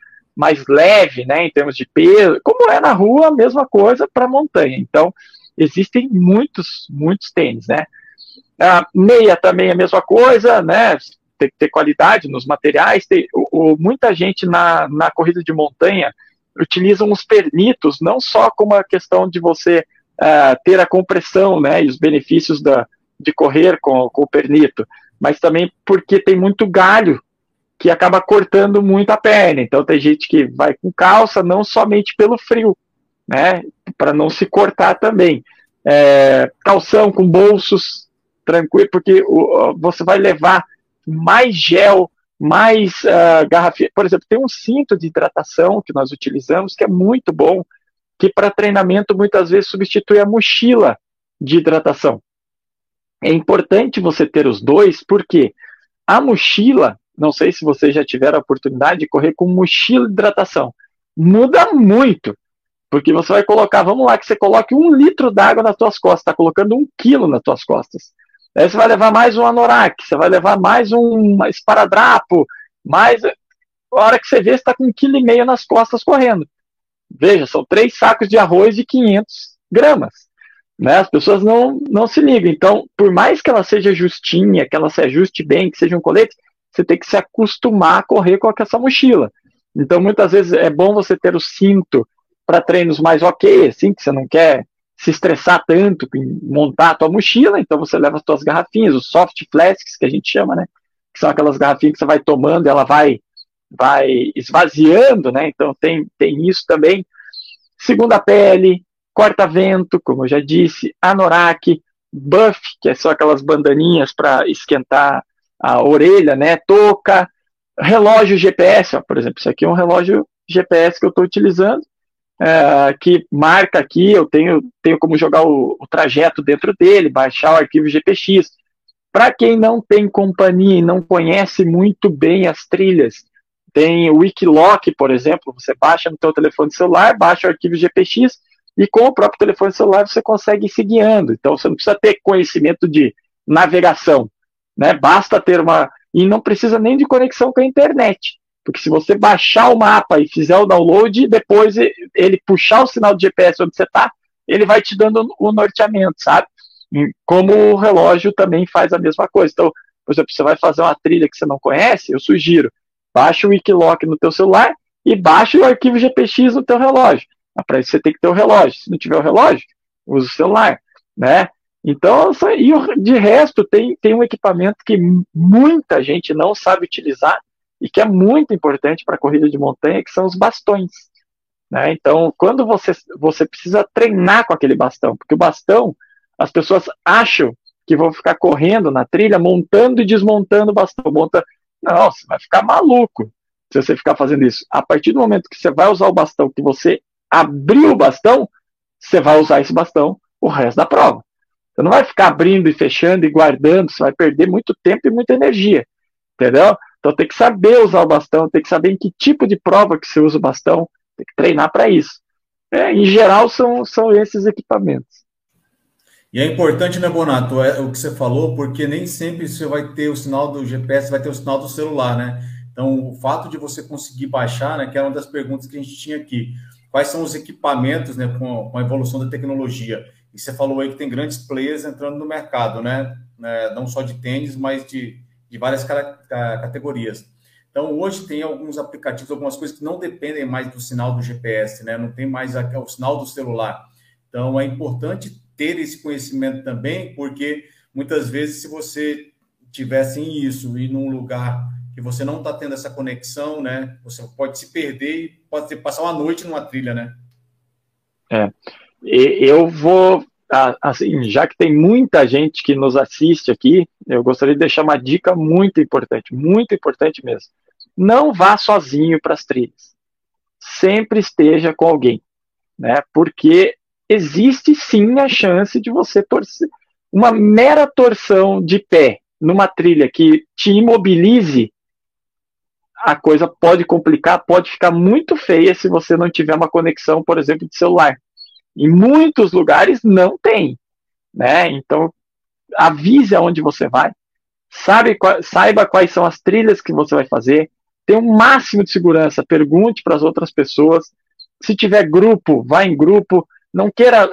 leve, né, em termos de peso, como é na rua, a mesma coisa para montanha. Então, existem muitos tênis, né. Meia também é a mesma coisa, né, tem que ter qualidade nos materiais. Muita gente na corrida de montanha utiliza os pernitos, não só como a questão de você ter a compressão, né, e os benefícios de correr com o pernito, mas também porque tem muito galho, que acaba cortando muito a perna. Então tem gente que vai com calça, não somente pelo frio, né, para não se cortar também. calção com bolsos, tranquilo, porque você vai levar mais gel, mais garrafinha. Por exemplo, tem um cinto de hidratação que nós utilizamos, que é muito bom, que para treinamento muitas vezes substitui a mochila de hidratação. É importante você ter os dois, porque a mochila, não sei se vocês já tiveram a oportunidade de correr com mochila de hidratação, muda muito, porque você vai colocar, vamos lá que você coloque 1 litro d'água nas tuas costas, está colocando 1 quilo nas tuas costas, aí você vai levar mais um anorak, você vai levar mais um esparadrapo, mais, a hora que você vê, você está com 1,5 kg nas costas correndo. Veja, são 3 sacos de arroz de 500 gramas. Né? As pessoas não se ligam. Então, por mais que ela seja justinha, que ela se ajuste bem, que seja um colete, você tem que se acostumar a correr com essa mochila. Então, muitas vezes é bom você ter o cinto para treinos mais ok, assim, que você não quer se estressar tanto em montar a tua mochila, então você leva as tuas garrafinhas, os soft flasks, que a gente chama, né? Que são aquelas garrafinhas que você vai tomando e ela vai esvaziando, né? Então, tem isso também. Segunda pele, corta-vento, como eu já disse, anorak, buff, que são aquelas bandaninhas para esquentar a orelha, né, touca, relógio GPS, ó, por exemplo, isso aqui é um relógio GPS que eu estou utilizando, que marca aqui, eu tenho como jogar o trajeto dentro dele, baixar o arquivo GPX. Para quem não tem companhia e não conhece muito bem as trilhas, tem o Wikiloc, por exemplo, você baixa no seu telefone celular, baixa o arquivo GPX, e com o próprio telefone celular você consegue ir se guiando. Então você não precisa ter conhecimento de navegação, né? Basta ter uma... E não precisa nem de conexão com a internet, porque se você baixar o mapa e fizer o download, depois ele puxar o sinal do GPS onde você está, ele vai te dando o norteamento, sabe? Como o relógio também faz a mesma coisa. Então, por exemplo, você vai fazer uma trilha que você não conhece, eu sugiro, baixa o Wikiloc no teu celular e baixa o arquivo GPX no teu relógio. Para isso você tem que ter o relógio. Se não tiver o relógio, usa o celular, né? Então, e de resto, tem um equipamento que muita gente não sabe utilizar e que é muito importante para a corrida de montanha, que são os bastões, né? Então, quando você precisa treinar com aquele bastão, porque o bastão, as pessoas acham que vão ficar correndo na trilha, montando e desmontando o bastão. Não, você vai ficar maluco se você ficar fazendo isso. A partir do momento que você vai usar o bastão, que você abriu o bastão, você vai usar esse bastão o resto da prova. Você não vai ficar abrindo e fechando e guardando, você vai perder muito tempo e muita energia, entendeu? Então tem que saber usar o bastão, tem que saber em que tipo de prova que você usa o bastão, tem que treinar para isso. Em geral, são esses equipamentos. E é importante, né, Bonatto, o que você falou, porque nem sempre você vai ter o sinal do GPS, vai ter o sinal do celular, né? Então, o fato de você conseguir baixar, né, que era uma das perguntas que a gente tinha aqui, quais são os equipamentos, né, com a evolução da tecnologia? E você falou aí que tem grandes players entrando no mercado, né? Não só de tênis, mas de várias categorias. Então, hoje tem alguns aplicativos, algumas coisas que não dependem mais do sinal do GPS, né? Não tem mais o sinal do celular. Então, é importante ter esse conhecimento também, porque muitas vezes, se você tiver sem isso e num lugar que você não está tendo essa conexão, né? Você pode se perder e pode passar uma noite numa trilha, né? Eu vou, assim, já que tem muita gente que nos assiste aqui, eu gostaria de deixar uma dica muito importante mesmo. Não vá sozinho para as trilhas. Sempre esteja com alguém, né? Porque existe sim a chance de você torcer. Uma mera torção de pé numa trilha que te imobilize, a coisa pode complicar, pode ficar muito feia se você não tiver uma conexão, por exemplo, de celular. Em muitos lugares não tem, né? Então, avise aonde você vai, saiba quais são as trilhas que você vai fazer, tenha o máximo de segurança, pergunte para as outras pessoas. Se tiver grupo, vá em grupo, não queira...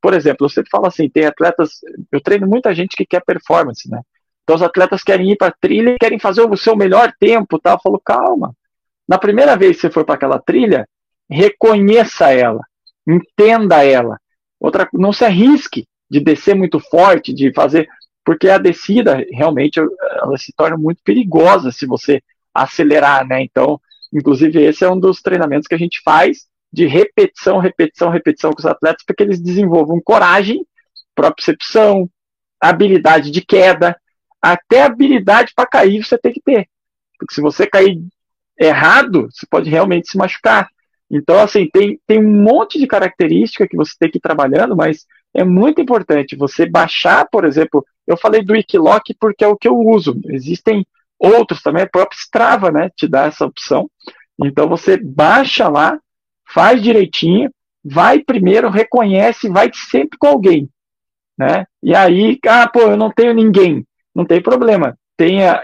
por exemplo, eu sempre falo assim, tem atletas... Eu treino muita gente que quer performance, né? Então os atletas querem ir para a trilha e querem fazer o seu melhor tempo, tá? Eu falo, calma. Na primeira vez que você for para aquela trilha, reconheça ela, entenda ela. Outra, não se arrisque de descer muito forte, de fazer... Porque a descida, realmente, ela se torna muito perigosa se você acelerar, né? Então, inclusive, esse é um dos treinamentos que a gente faz de repetição com os atletas, para que eles desenvolvam coragem, propriocepção, habilidade de queda, até habilidade para cair você tem que ter. Porque se você cair errado, você pode realmente se machucar. Então, assim, tem um monte de característica que você tem que ir trabalhando, mas é muito importante você baixar, por exemplo, eu falei do Wikiloc porque é o que eu uso. Existem outros também, a própria Strava, né, te dá essa opção. Então, você baixa lá, faz direitinho, vai primeiro, reconhece, vai sempre com alguém, né? E aí, pô, eu não tenho ninguém. Não tem problema. Tenha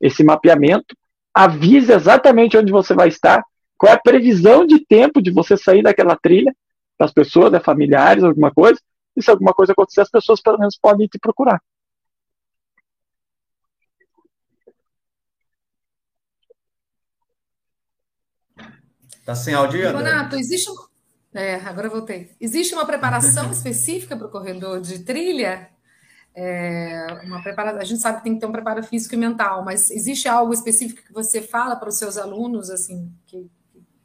esse mapeamento, avisa exatamente onde você vai estar, qual é a previsão de tempo de você sair daquela trilha, das pessoas, né, familiares, alguma coisa, e se alguma coisa acontecer, as pessoas pelo menos podem te procurar. Tá sem áudio, André? Bonato, existe um... agora eu voltei. Existe uma preparação específica para o corredor de trilha? A gente sabe que tem que ter um preparo físico e mental, mas existe algo específico que você fala para os seus alunos, assim, que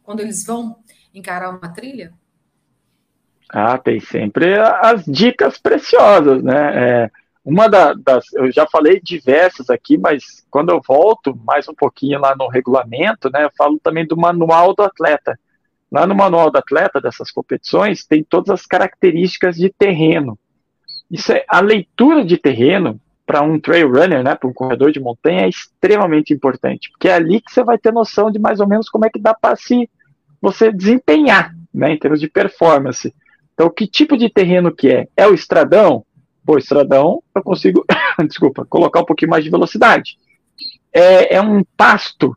quando eles vão encarar uma trilha? Tem sempre as dicas preciosas, né? Uma das... Eu já falei diversas aqui, mas quando eu volto mais um pouquinho lá no regulamento, né, eu falo também do manual do atleta. Lá no manual do atleta dessas competições tem todas as características de terreno. Isso é, a leitura de terreno para um trail runner, né, para um corredor de montanha, é extremamente importante, porque é ali que você vai ter noção de mais ou menos como é que dá para se você desempenhar, né, em termos de performance. Então, que tipo de terreno que é? É o estradão? Pô, estradão, eu consigo, desculpa, colocar um pouquinho mais de velocidade. É um pasto.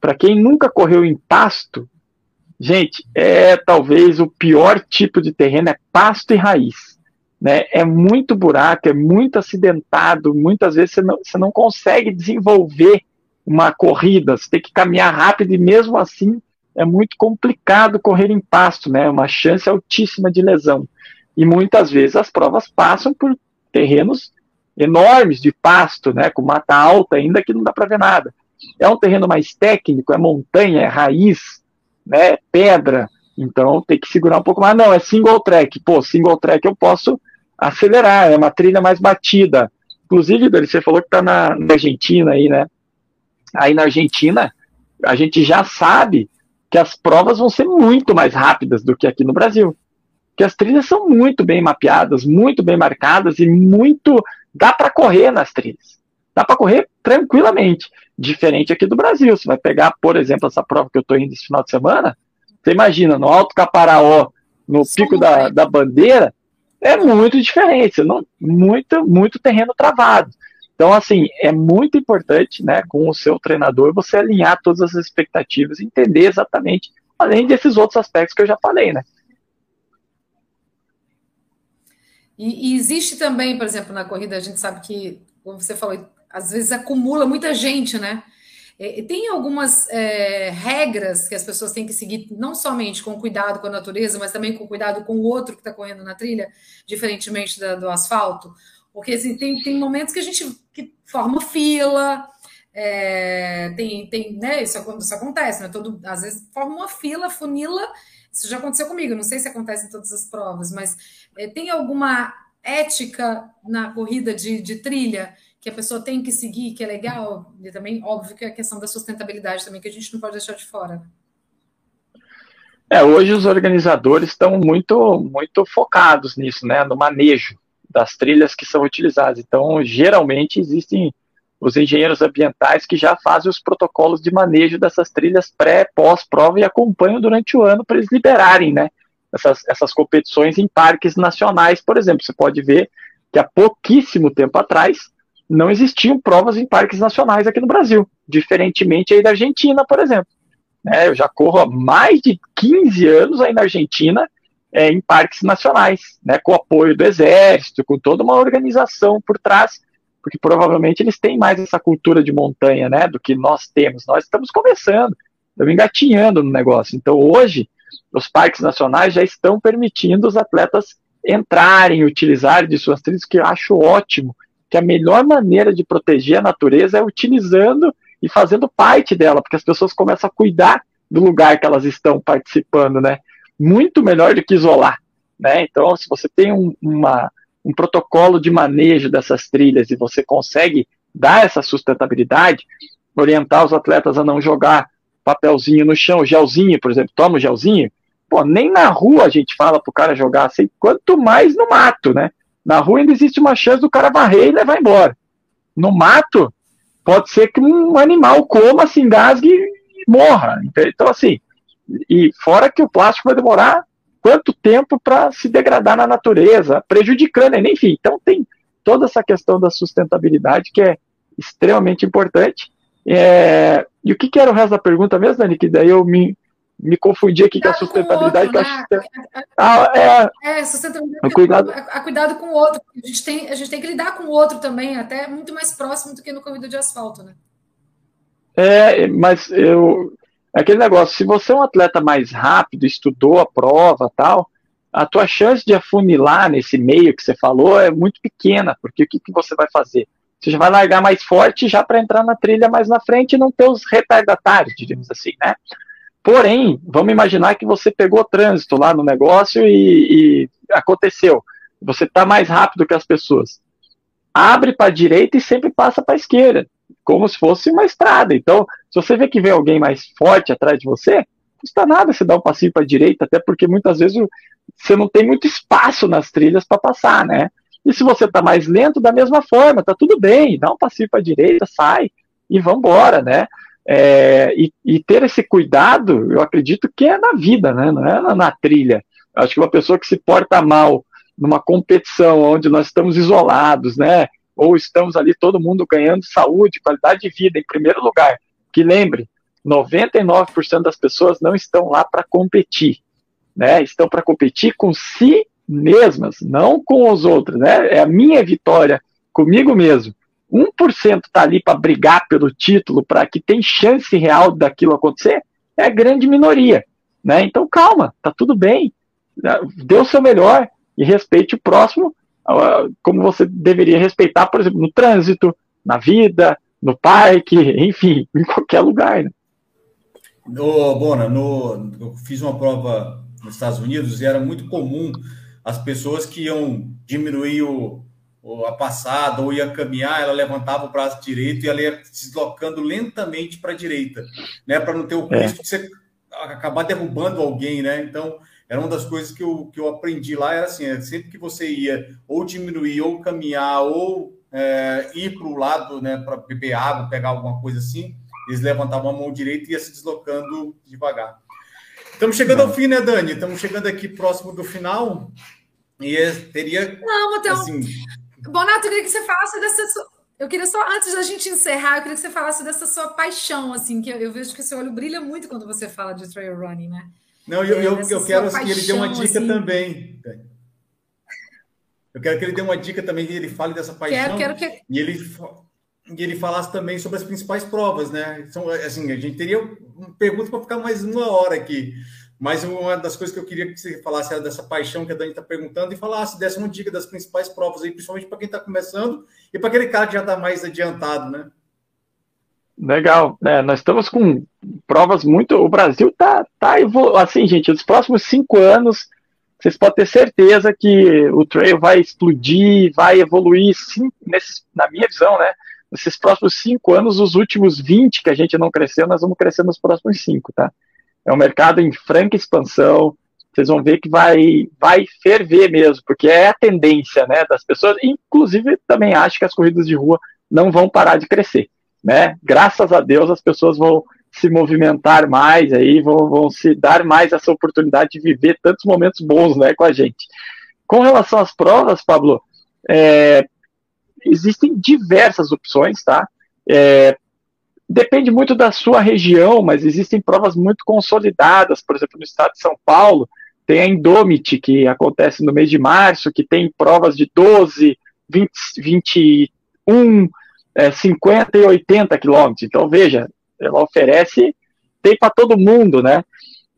Para quem nunca correu em pasto, gente, talvez o pior tipo de terreno é pasto e raiz. Né, é muito buraco, é muito acidentado, muitas vezes você não consegue desenvolver uma corrida, você tem que caminhar rápido e mesmo assim é muito complicado correr em pasto, né, uma chance altíssima de lesão. E muitas vezes as provas passam por terrenos enormes de pasto, né, com mata alta ainda que não dá para ver nada. É um terreno mais técnico, é montanha, é raiz, né, é pedra. Então tem que segurar um pouco mais. Não, é single track. Pô, single track eu posso acelerar, é uma trilha mais batida. Inclusive, você falou que tá na Argentina aí, né? Aí na Argentina, a gente já sabe que as provas vão ser muito mais rápidas do que aqui no Brasil. Porque as trilhas são muito bem mapeadas, muito bem marcadas e muito... Dá para correr nas trilhas. Dá para correr tranquilamente. Diferente aqui do Brasil. Você vai pegar, por exemplo, essa prova que eu tô indo esse final de semana... Você imagina, no Alto Caparaó, no Pico da Bandeira, é muito diferente, muito terreno travado. Então, assim, é muito importante, né, com o seu treinador, você alinhar todas as expectativas, entender exatamente, além desses outros aspectos que eu já falei, né? E existe também, por exemplo, na corrida, a gente sabe que, como você falou, às vezes acumula muita gente, né? Tem algumas regras que as pessoas têm que seguir, não somente com cuidado com a natureza, mas também com cuidado com o outro que está correndo na trilha, diferentemente do asfalto? Porque assim, tem momentos que a gente forma fila, né, isso acontece, né, às vezes forma uma fila, funila, isso já aconteceu comigo, não sei se acontece em todas as provas, mas tem alguma ética na corrida de trilha que a pessoa tem que seguir, que é legal, e também, óbvio, que é a questão da sustentabilidade também, que a gente não pode deixar de fora. Hoje os organizadores estão muito focados nisso, né, no manejo das trilhas que são utilizadas. Então, geralmente, existem os engenheiros ambientais que já fazem os protocolos de manejo dessas trilhas pré, pós-prova e acompanham durante o ano para eles liberarem, né, essas competições em parques nacionais, por exemplo. Você pode ver que há pouquíssimo tempo atrás não existiam provas em parques nacionais aqui no Brasil, diferentemente aí da Argentina, por exemplo. Eu já corro há mais de 15 anos aí na Argentina em parques nacionais, né, com o apoio do Exército, com toda uma organização por trás, porque provavelmente eles têm mais essa cultura de montanha, né, do que nós temos. Nós estamos começando, estamos engatinhando no negócio. Então hoje os parques nacionais já estão permitindo os atletas entrarem, utilizarem de suas trilhas, que eu acho ótimo, que a melhor maneira de proteger a natureza é utilizando e fazendo parte dela, porque as pessoas começam a cuidar do lugar que elas estão participando, né? Muito melhor do que isolar, né? Então, se você tem um protocolo de manejo dessas trilhas e você consegue dar essa sustentabilidade, orientar os atletas a não jogar papelzinho no chão, gelzinho, por exemplo, toma o gelzinho, pô, nem na rua a gente fala pro cara jogar assim, quanto mais no mato, né? Na rua ainda existe uma chance do cara varrer e levar embora. No mato, pode ser que um animal coma, se engasgue e morra. Então, assim, e fora que o plástico vai demorar quanto tempo para se degradar na natureza, prejudicando, enfim. Então, tem toda essa questão da sustentabilidade que é extremamente importante. E o que era o resto da pergunta mesmo, Dani? Que daí eu me confundi aqui com a sustentabilidade. Com o outro, né? Sustentabilidade, cuidado. Cuidado com o outro. A gente tem que lidar com o outro também, até muito mais próximo do que no corrida de asfalto, né? Mas aquele negócio, se você é um atleta mais rápido, estudou a prova tal, a tua chance de afunilar nesse meio que você falou é muito pequena, porque o que você vai fazer? Você já vai largar mais forte já para entrar na trilha mais na frente e não ter os retardatários, digamos assim, né? Porém, vamos imaginar que você pegou trânsito lá no negócio e aconteceu. Você está mais rápido que as pessoas. Abre para a direita e sempre passa para a esquerda, como se fosse uma estrada. Então, se você vê que vem alguém mais forte atrás de você, não custa nada você dar um passinho para a direita, até porque muitas vezes você não tem muito espaço nas trilhas para passar, né? E se você está mais lento, da mesma forma, tá tudo bem, dá um passinho para a direita, sai e vambora, né? E ter esse cuidado, eu acredito que é na vida, né? Não é na trilha. Eu acho que uma pessoa que se porta mal numa competição onde nós estamos isolados, né? Ou estamos ali todo mundo ganhando saúde, qualidade de vida em primeiro lugar. Que lembre, 99% das pessoas não estão lá para competir, né? Estão para competir com si mesmas, não com os outros, né? É a minha vitória comigo mesmo. 1% está ali para brigar pelo título, para que tem chance real daquilo acontecer, é a grande minoria, né? Então calma, tá tudo bem, dê o seu melhor e respeite o próximo, como você deveria respeitar, por exemplo, no trânsito, na vida, no parque, enfim, em qualquer lugar, né? Eu fiz uma prova nos Estados Unidos e era muito comum as pessoas que iam diminuir a passada, ou ia caminhar, ela levantava o braço direito e ela ia se deslocando lentamente para a direita, né? Para não ter o risco de você acabar derrubando alguém, né? Então, era uma das coisas que eu aprendi lá, era assim, sempre que você ia ou diminuir, ou caminhar, ou ir para o lado, né, para beber água, pegar alguma coisa assim, eles levantavam a mão direita e ia se deslocando devagar. Estamos chegando ao fim, né, Dani? Estamos chegando aqui próximo do final, e teria... Não, então... Assim, Bonatto, eu queria que você falasse dessa sua... Eu queria só, antes da gente encerrar, eu queria que você falasse dessa sua paixão, assim, que eu vejo que o seu olho brilha muito quando você fala de trail running, né? Não, eu quero que ele dê uma dica assim... também. Eu quero que ele dê uma dica também, que ele fale dessa paixão. Quero que... E ele falasse também sobre as principais provas, né? São, assim, a gente teria uma pergunta para ficar mais uma hora aqui. Mas uma das coisas que eu queria que você falasse era dessa paixão que a Dani está perguntando e falasse, desse uma dica das principais provas aí, principalmente para quem está começando e para aquele cara que já está mais adiantado, né? Legal. Nós estamos com provas muito... O Brasil tá evoluindo. Assim, gente, nos próximos 5 anos, vocês podem ter certeza que o trail vai explodir, vai evoluir, sim, na minha visão, né? Nesses próximos 5 anos, os últimos 20 que a gente não cresceu, nós vamos crescer nos próximos 5, tá? É um mercado em franca expansão, vocês vão ver que vai ferver mesmo, porque é a tendência, né, das pessoas, inclusive também acho que as corridas de rua não vão parar de crescer, né, graças a Deus as pessoas vão se movimentar mais, aí, vão se dar mais essa oportunidade de viver tantos momentos bons, né, com a gente. Com relação às provas, Pablo, existem diversas opções, tá, depende muito da sua região, mas existem provas muito consolidadas, por exemplo, no estado de São Paulo, tem a Indomite, que acontece no mês de março, que tem provas de 12, 20, 21, 50 e 80 quilômetros. Então, veja, ela oferece, tem para todo mundo, né?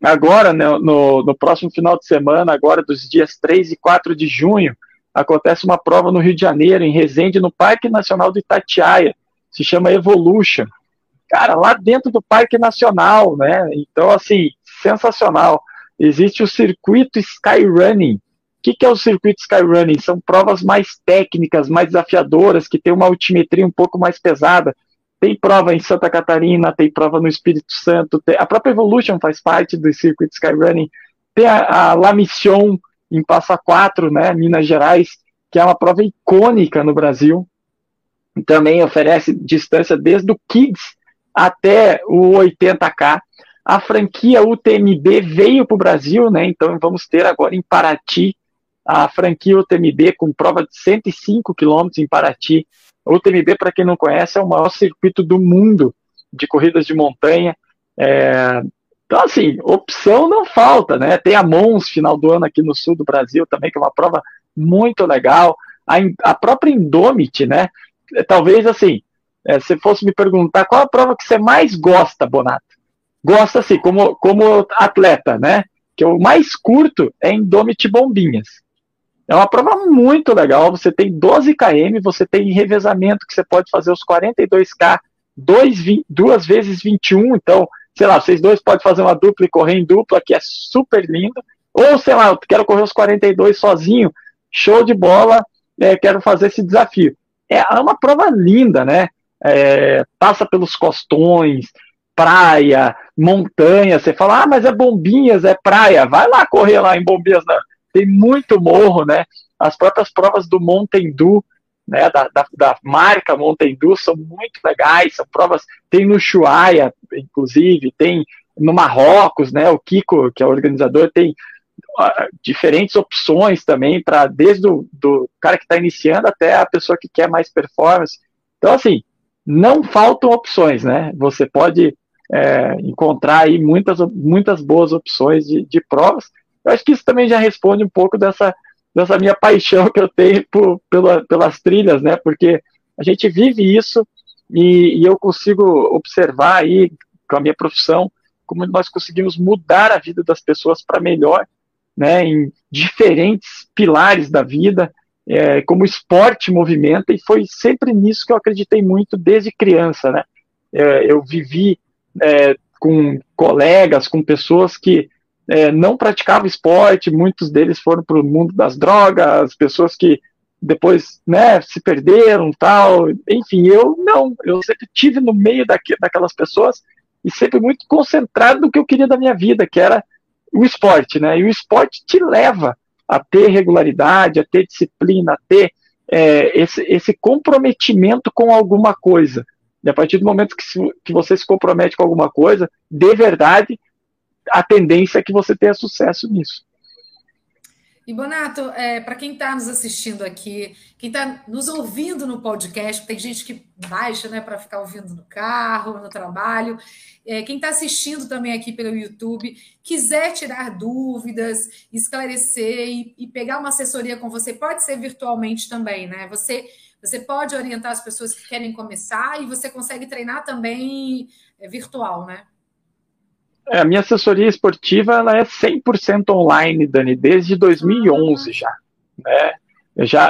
Agora, no próximo final de semana, agora dos dias 3 e 4 de junho, acontece uma prova no Rio de Janeiro, em Resende, no Parque Nacional do Itatiaia, se chama Evolution. cara, lá dentro do Parque Nacional, né? Então, assim, sensacional. Existe o Circuito Skyrunning. O que é o Circuito Skyrunning? São provas mais técnicas, mais desafiadoras, que tem uma altimetria um pouco mais pesada. Tem prova em Santa Catarina, tem prova no Espírito Santo, tem, a própria Evolution faz parte do Circuito Skyrunning, tem a La Mission em Passa 4, né, Minas Gerais, que é uma prova icônica no Brasil. Também oferece distância desde o Kids até o 80K. A franquia UTMB veio para o Brasil, né? Então vamos ter agora em Paraty a franquia UTMB com prova de 105 km em Paraty. O UTMB, para quem não conhece, é o maior circuito do mundo de corridas de montanha. Então, assim, opção não falta, né? Tem a Mons, final do ano, aqui no sul do Brasil também, que é uma prova muito legal. A própria Indomite, né? Talvez, assim, se fosse me perguntar qual a prova que você mais gosta, Bonato? Gosta, assim, como atleta, né? Que o mais curto é Indomite Bombinhas. É uma prova muito legal, você tem 12 km, você tem revezamento que você pode fazer os 42K, 2 vezes 21, então, sei lá, vocês dois podem fazer uma dupla e correr em dupla, que é super lindo, ou sei lá, eu quero correr os 42 sozinho, show de bola, quero fazer esse desafio. É uma prova linda, né? Passa pelos costões, praia, montanha, você fala, ah, mas é Bombinhas, é praia, vai lá correr lá em Bombinhas, não. Tem muito morro, né? As próprias provas do Montendu, né? Da marca Montendu são muito legais, são provas, tem no Ushuaia, inclusive, tem no Marrocos, né? O Kiko, que é o organizador, tem diferentes opções também, para desde do cara que está iniciando até a pessoa que quer mais performance. Então, assim, não faltam opções, né? Você pode encontrar aí muitas boas opções de provas. Eu acho que isso também já responde um pouco dessa minha paixão que eu tenho pelas trilhas, né? Porque a gente vive isso e eu consigo observar aí, com a minha profissão, como nós conseguimos mudar a vida das pessoas para melhor, né? Em diferentes pilares da vida, como o esporte movimenta, e foi sempre nisso que eu acreditei muito desde criança, né? Eu vivi com colegas, com pessoas que não praticava esporte, muitos deles foram para o mundo das drogas, pessoas que depois, né, se perderam, tal, enfim, eu sempre tive no meio daquelas pessoas e sempre muito concentrado no que eu queria da minha vida, que era o esporte, né, e o esporte te leva a ter regularidade, a ter disciplina, a ter esse comprometimento com alguma coisa, e a partir do momento que você se compromete com alguma coisa, de verdade, a tendência é que você tenha sucesso nisso. E, Bonatto, para quem está nos assistindo aqui, quem está nos ouvindo no podcast, tem gente que baixa, né, para ficar ouvindo no carro, no trabalho, quem está assistindo também aqui pelo YouTube, quiser tirar dúvidas, esclarecer e pegar uma assessoria com você, pode ser virtualmente também, né? Você pode orientar as pessoas que querem começar e você consegue treinar também virtual, né? A minha assessoria esportiva ela é 100% online, Dani, desde 2011 já, né?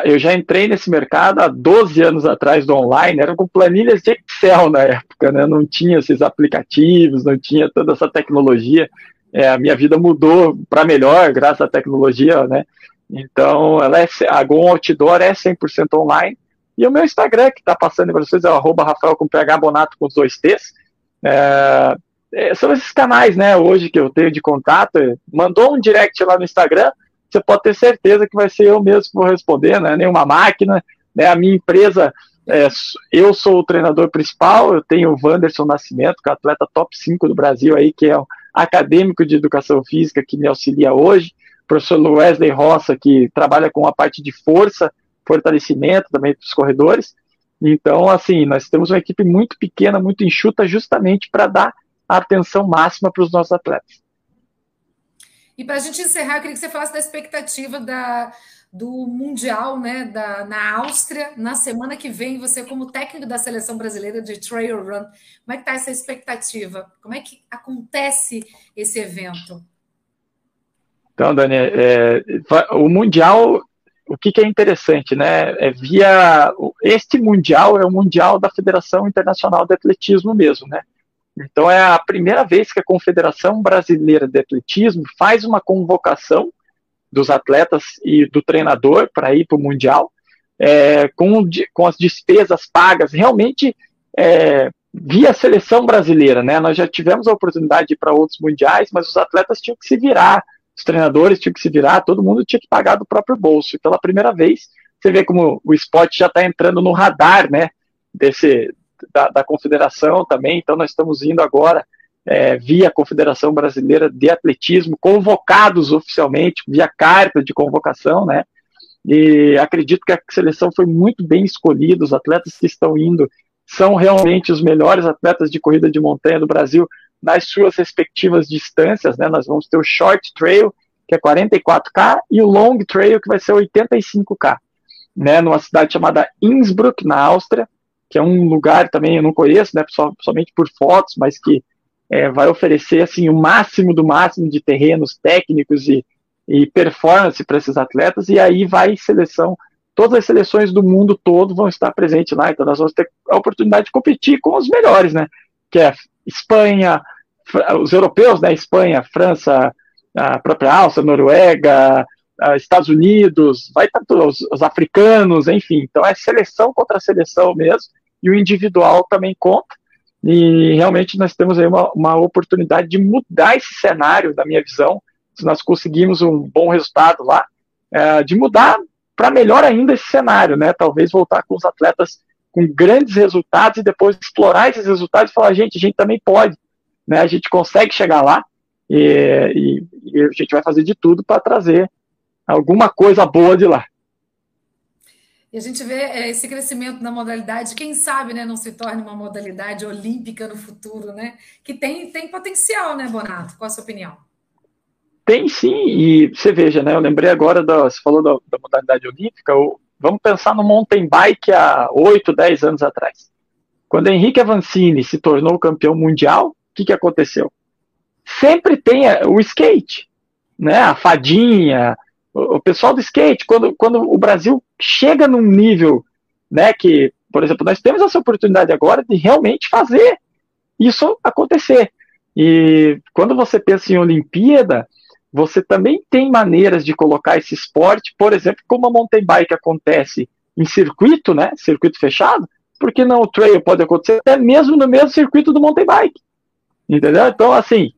Eu já entrei nesse mercado há 12 anos atrás do online, era com planilhas de Excel na época, né? Não tinha esses aplicativos, não tinha toda essa tecnologia. A minha vida mudou para melhor graças à tecnologia, né? Então, a Go On Outdoor é 100% online. E o meu Instagram, que está passando para vocês, é o @rafael_bonato são esses canais, né, hoje que eu tenho de contato. Mandou um direct lá no Instagram, você pode ter certeza que vai ser eu mesmo que vou responder, né, nenhuma máquina, né, a minha empresa, eu sou o treinador principal, eu tenho o Wanderson Nascimento, que é um atleta top 5 do Brasil aí, que é um acadêmico de educação física que me auxilia hoje, o professor Wesley Roça, que trabalha com a parte de força, fortalecimento também dos corredores. Então, assim, nós temos uma equipe muito pequena, muito enxuta, justamente para dar a atenção máxima para os nossos atletas. E para a gente encerrar, eu queria que você falasse da expectativa do Mundial, né, na Áustria, na semana que vem, você como técnico da Seleção Brasileira de Trail Run, como é que está essa expectativa? Como é que acontece esse evento? Então, Dani, o Mundial, o que, que é interessante, né? É via este mundial, é o mundial da Federação Internacional de Atletismo mesmo, né? Então é a primeira vez que a Confederação Brasileira de Atletismo faz uma convocação dos atletas e do treinador para ir para o mundial, com as despesas pagas, realmente via seleção brasileira, né? Nós já tivemos a oportunidade de ir para outros mundiais, mas os atletas tinham que se virar, os treinadores tinham que se virar, todo mundo tinha que pagar do próprio bolso. E pela primeira vez, você vê como o esporte já está entrando no radar, né, da confederação também. Então nós estamos indo agora via Confederação Brasileira de Atletismo, convocados oficialmente, via carta de convocação, né? E acredito que a seleção foi muito bem escolhida, os atletas que estão indo são realmente os melhores atletas de corrida de montanha do Brasil nas suas respectivas distâncias, né? Nós vamos ter o short trail, que é 44K, e o long trail, que vai ser 85K, né? Numa cidade chamada Innsbruck, na Áustria, que é um lugar também eu não conheço, né? Somente por fotos, mas que vai oferecer assim, o máximo do máximo de terrenos técnicos e performance para esses atletas. E aí vai seleção, todas as seleções do mundo todo vão estar presentes lá, então nós vamos ter a oportunidade de competir com os melhores, né? Que é Espanha, os europeus, né? Espanha, França, a própria Áustria, Noruega, Estados Unidos, vai estar os africanos, enfim. Então é seleção contra seleção mesmo, e o individual também conta. E realmente nós temos aí uma oportunidade de mudar esse cenário, da minha visão, se nós conseguimos um bom resultado lá, de mudar para melhor ainda esse cenário, né? Talvez voltar com os atletas com grandes resultados e depois explorar esses resultados e falar, gente, a gente também pode, né? A gente consegue chegar lá e a gente vai fazer de tudo para trazer alguma coisa boa de lá. E a gente vê esse crescimento na modalidade, quem sabe, né, não se torne uma modalidade olímpica no futuro, né? Que tem potencial, né, Bonatto? Qual a sua opinião? Tem sim, e você veja, né? Eu lembrei agora, você falou da modalidade olímpica, vamos pensar no mountain bike há 8, 10 anos atrás. Quando Henrique Avancini se tornou campeão mundial, o que aconteceu? Sempre tem o skate, né? A fadinha, o pessoal do skate, quando o Brasil chega num nível, né, que, por exemplo, nós temos essa oportunidade agora de realmente fazer isso acontecer. E quando você pensa em Olimpíada, você também tem maneiras de colocar esse esporte, por exemplo, como a mountain bike acontece em circuito, né, circuito fechado, porque não o trail pode acontecer até mesmo no mesmo circuito do mountain bike, entendeu? Então, assim,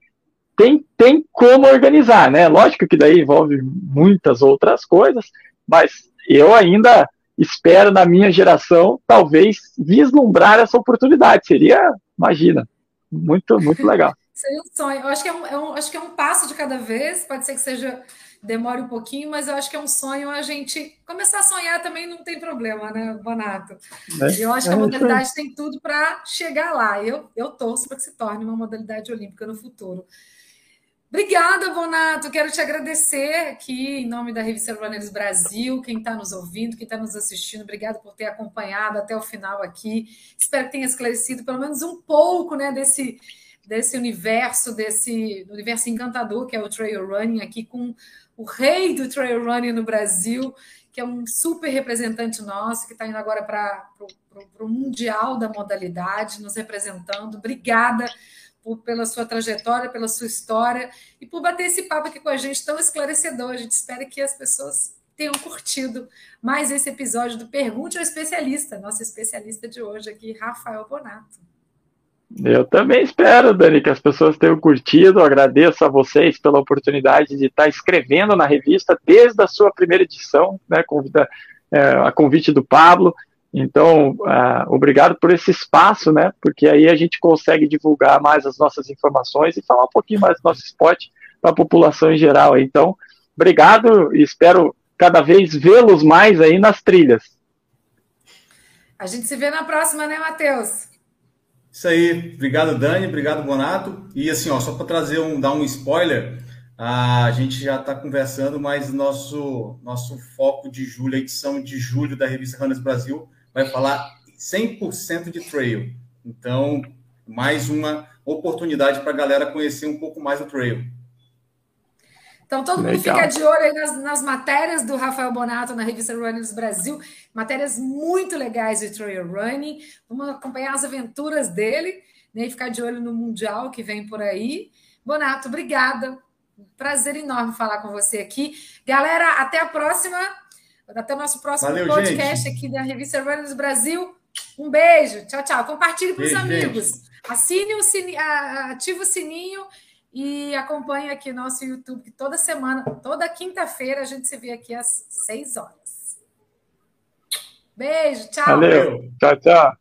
tem como organizar, né? Lógico que daí envolve muitas outras coisas, mas eu ainda espero, na minha geração, talvez vislumbrar essa oportunidade. Seria, imagina, muito, muito legal. Seria um sonho. Eu acho que é um passo de cada vez, pode ser que demore um pouquinho, mas eu acho que é um sonho a gente começar a sonhar também, não tem problema, né, Bonatto? Eu acho que a modalidade tem tudo para chegar lá. Eu torço para que se torne uma modalidade olímpica no futuro. Obrigada, Bonatto. Quero te agradecer aqui em nome da revista Runners Brasil, quem está nos ouvindo, quem está nos assistindo. Obrigada por ter acompanhado até o final aqui. Espero que tenha esclarecido pelo menos um pouco, né, desse universo encantador que é o Trail Running, aqui com o rei do Trail Running no Brasil, que é um super representante nosso, que está indo agora para o Mundial da Modalidade, nos representando. Obrigada pela sua trajetória, pela sua história e por bater esse papo aqui com a gente tão esclarecedor. A gente espera que as pessoas tenham curtido mais esse episódio do Pergunte ao Especialista, nosso especialista de hoje aqui, Raphael Bonatto. Eu também espero, Dani, que as pessoas tenham curtido. Eu agradeço a vocês pela oportunidade de estar escrevendo na revista desde a sua primeira edição, né, a convite do Pablo. Então, obrigado por esse espaço, né? Porque aí a gente consegue divulgar mais as nossas informações e falar um pouquinho mais do nosso esporte para a população em geral. Então, obrigado e espero cada vez vê-los mais aí nas trilhas. A gente se vê na próxima, né, Matheus? Isso aí. Obrigado, Dani. Obrigado, Bonatto. E assim, ó, só para dar um spoiler, a gente já está conversando, mas nosso foco de julho, a edição de julho da revista Runners Brasil, vai falar 100% de trail. Então, mais uma oportunidade para a galera conhecer um pouco mais o trail. Então, todo mundo fica de olho aí nas matérias do Raphael Bonatto na revista Runners Brasil. Matérias muito legais de trail running. Vamos acompanhar as aventuras dele, né? E ficar de olho no Mundial que vem por aí. Bonatto, obrigada. Prazer enorme falar com você aqui. Galera, até a próxima. Até o nosso próximo podcast, gente, aqui da revista Runners Brasil. Um beijo. Tchau, tchau. Compartilhe para os amigos. Beijo. Assine o sininho, ativa o sininho. E acompanhe aqui nosso YouTube, que toda semana, toda quinta-feira, a gente se vê aqui às 6 horas. Beijo, tchau. Valeu, tchau, tchau.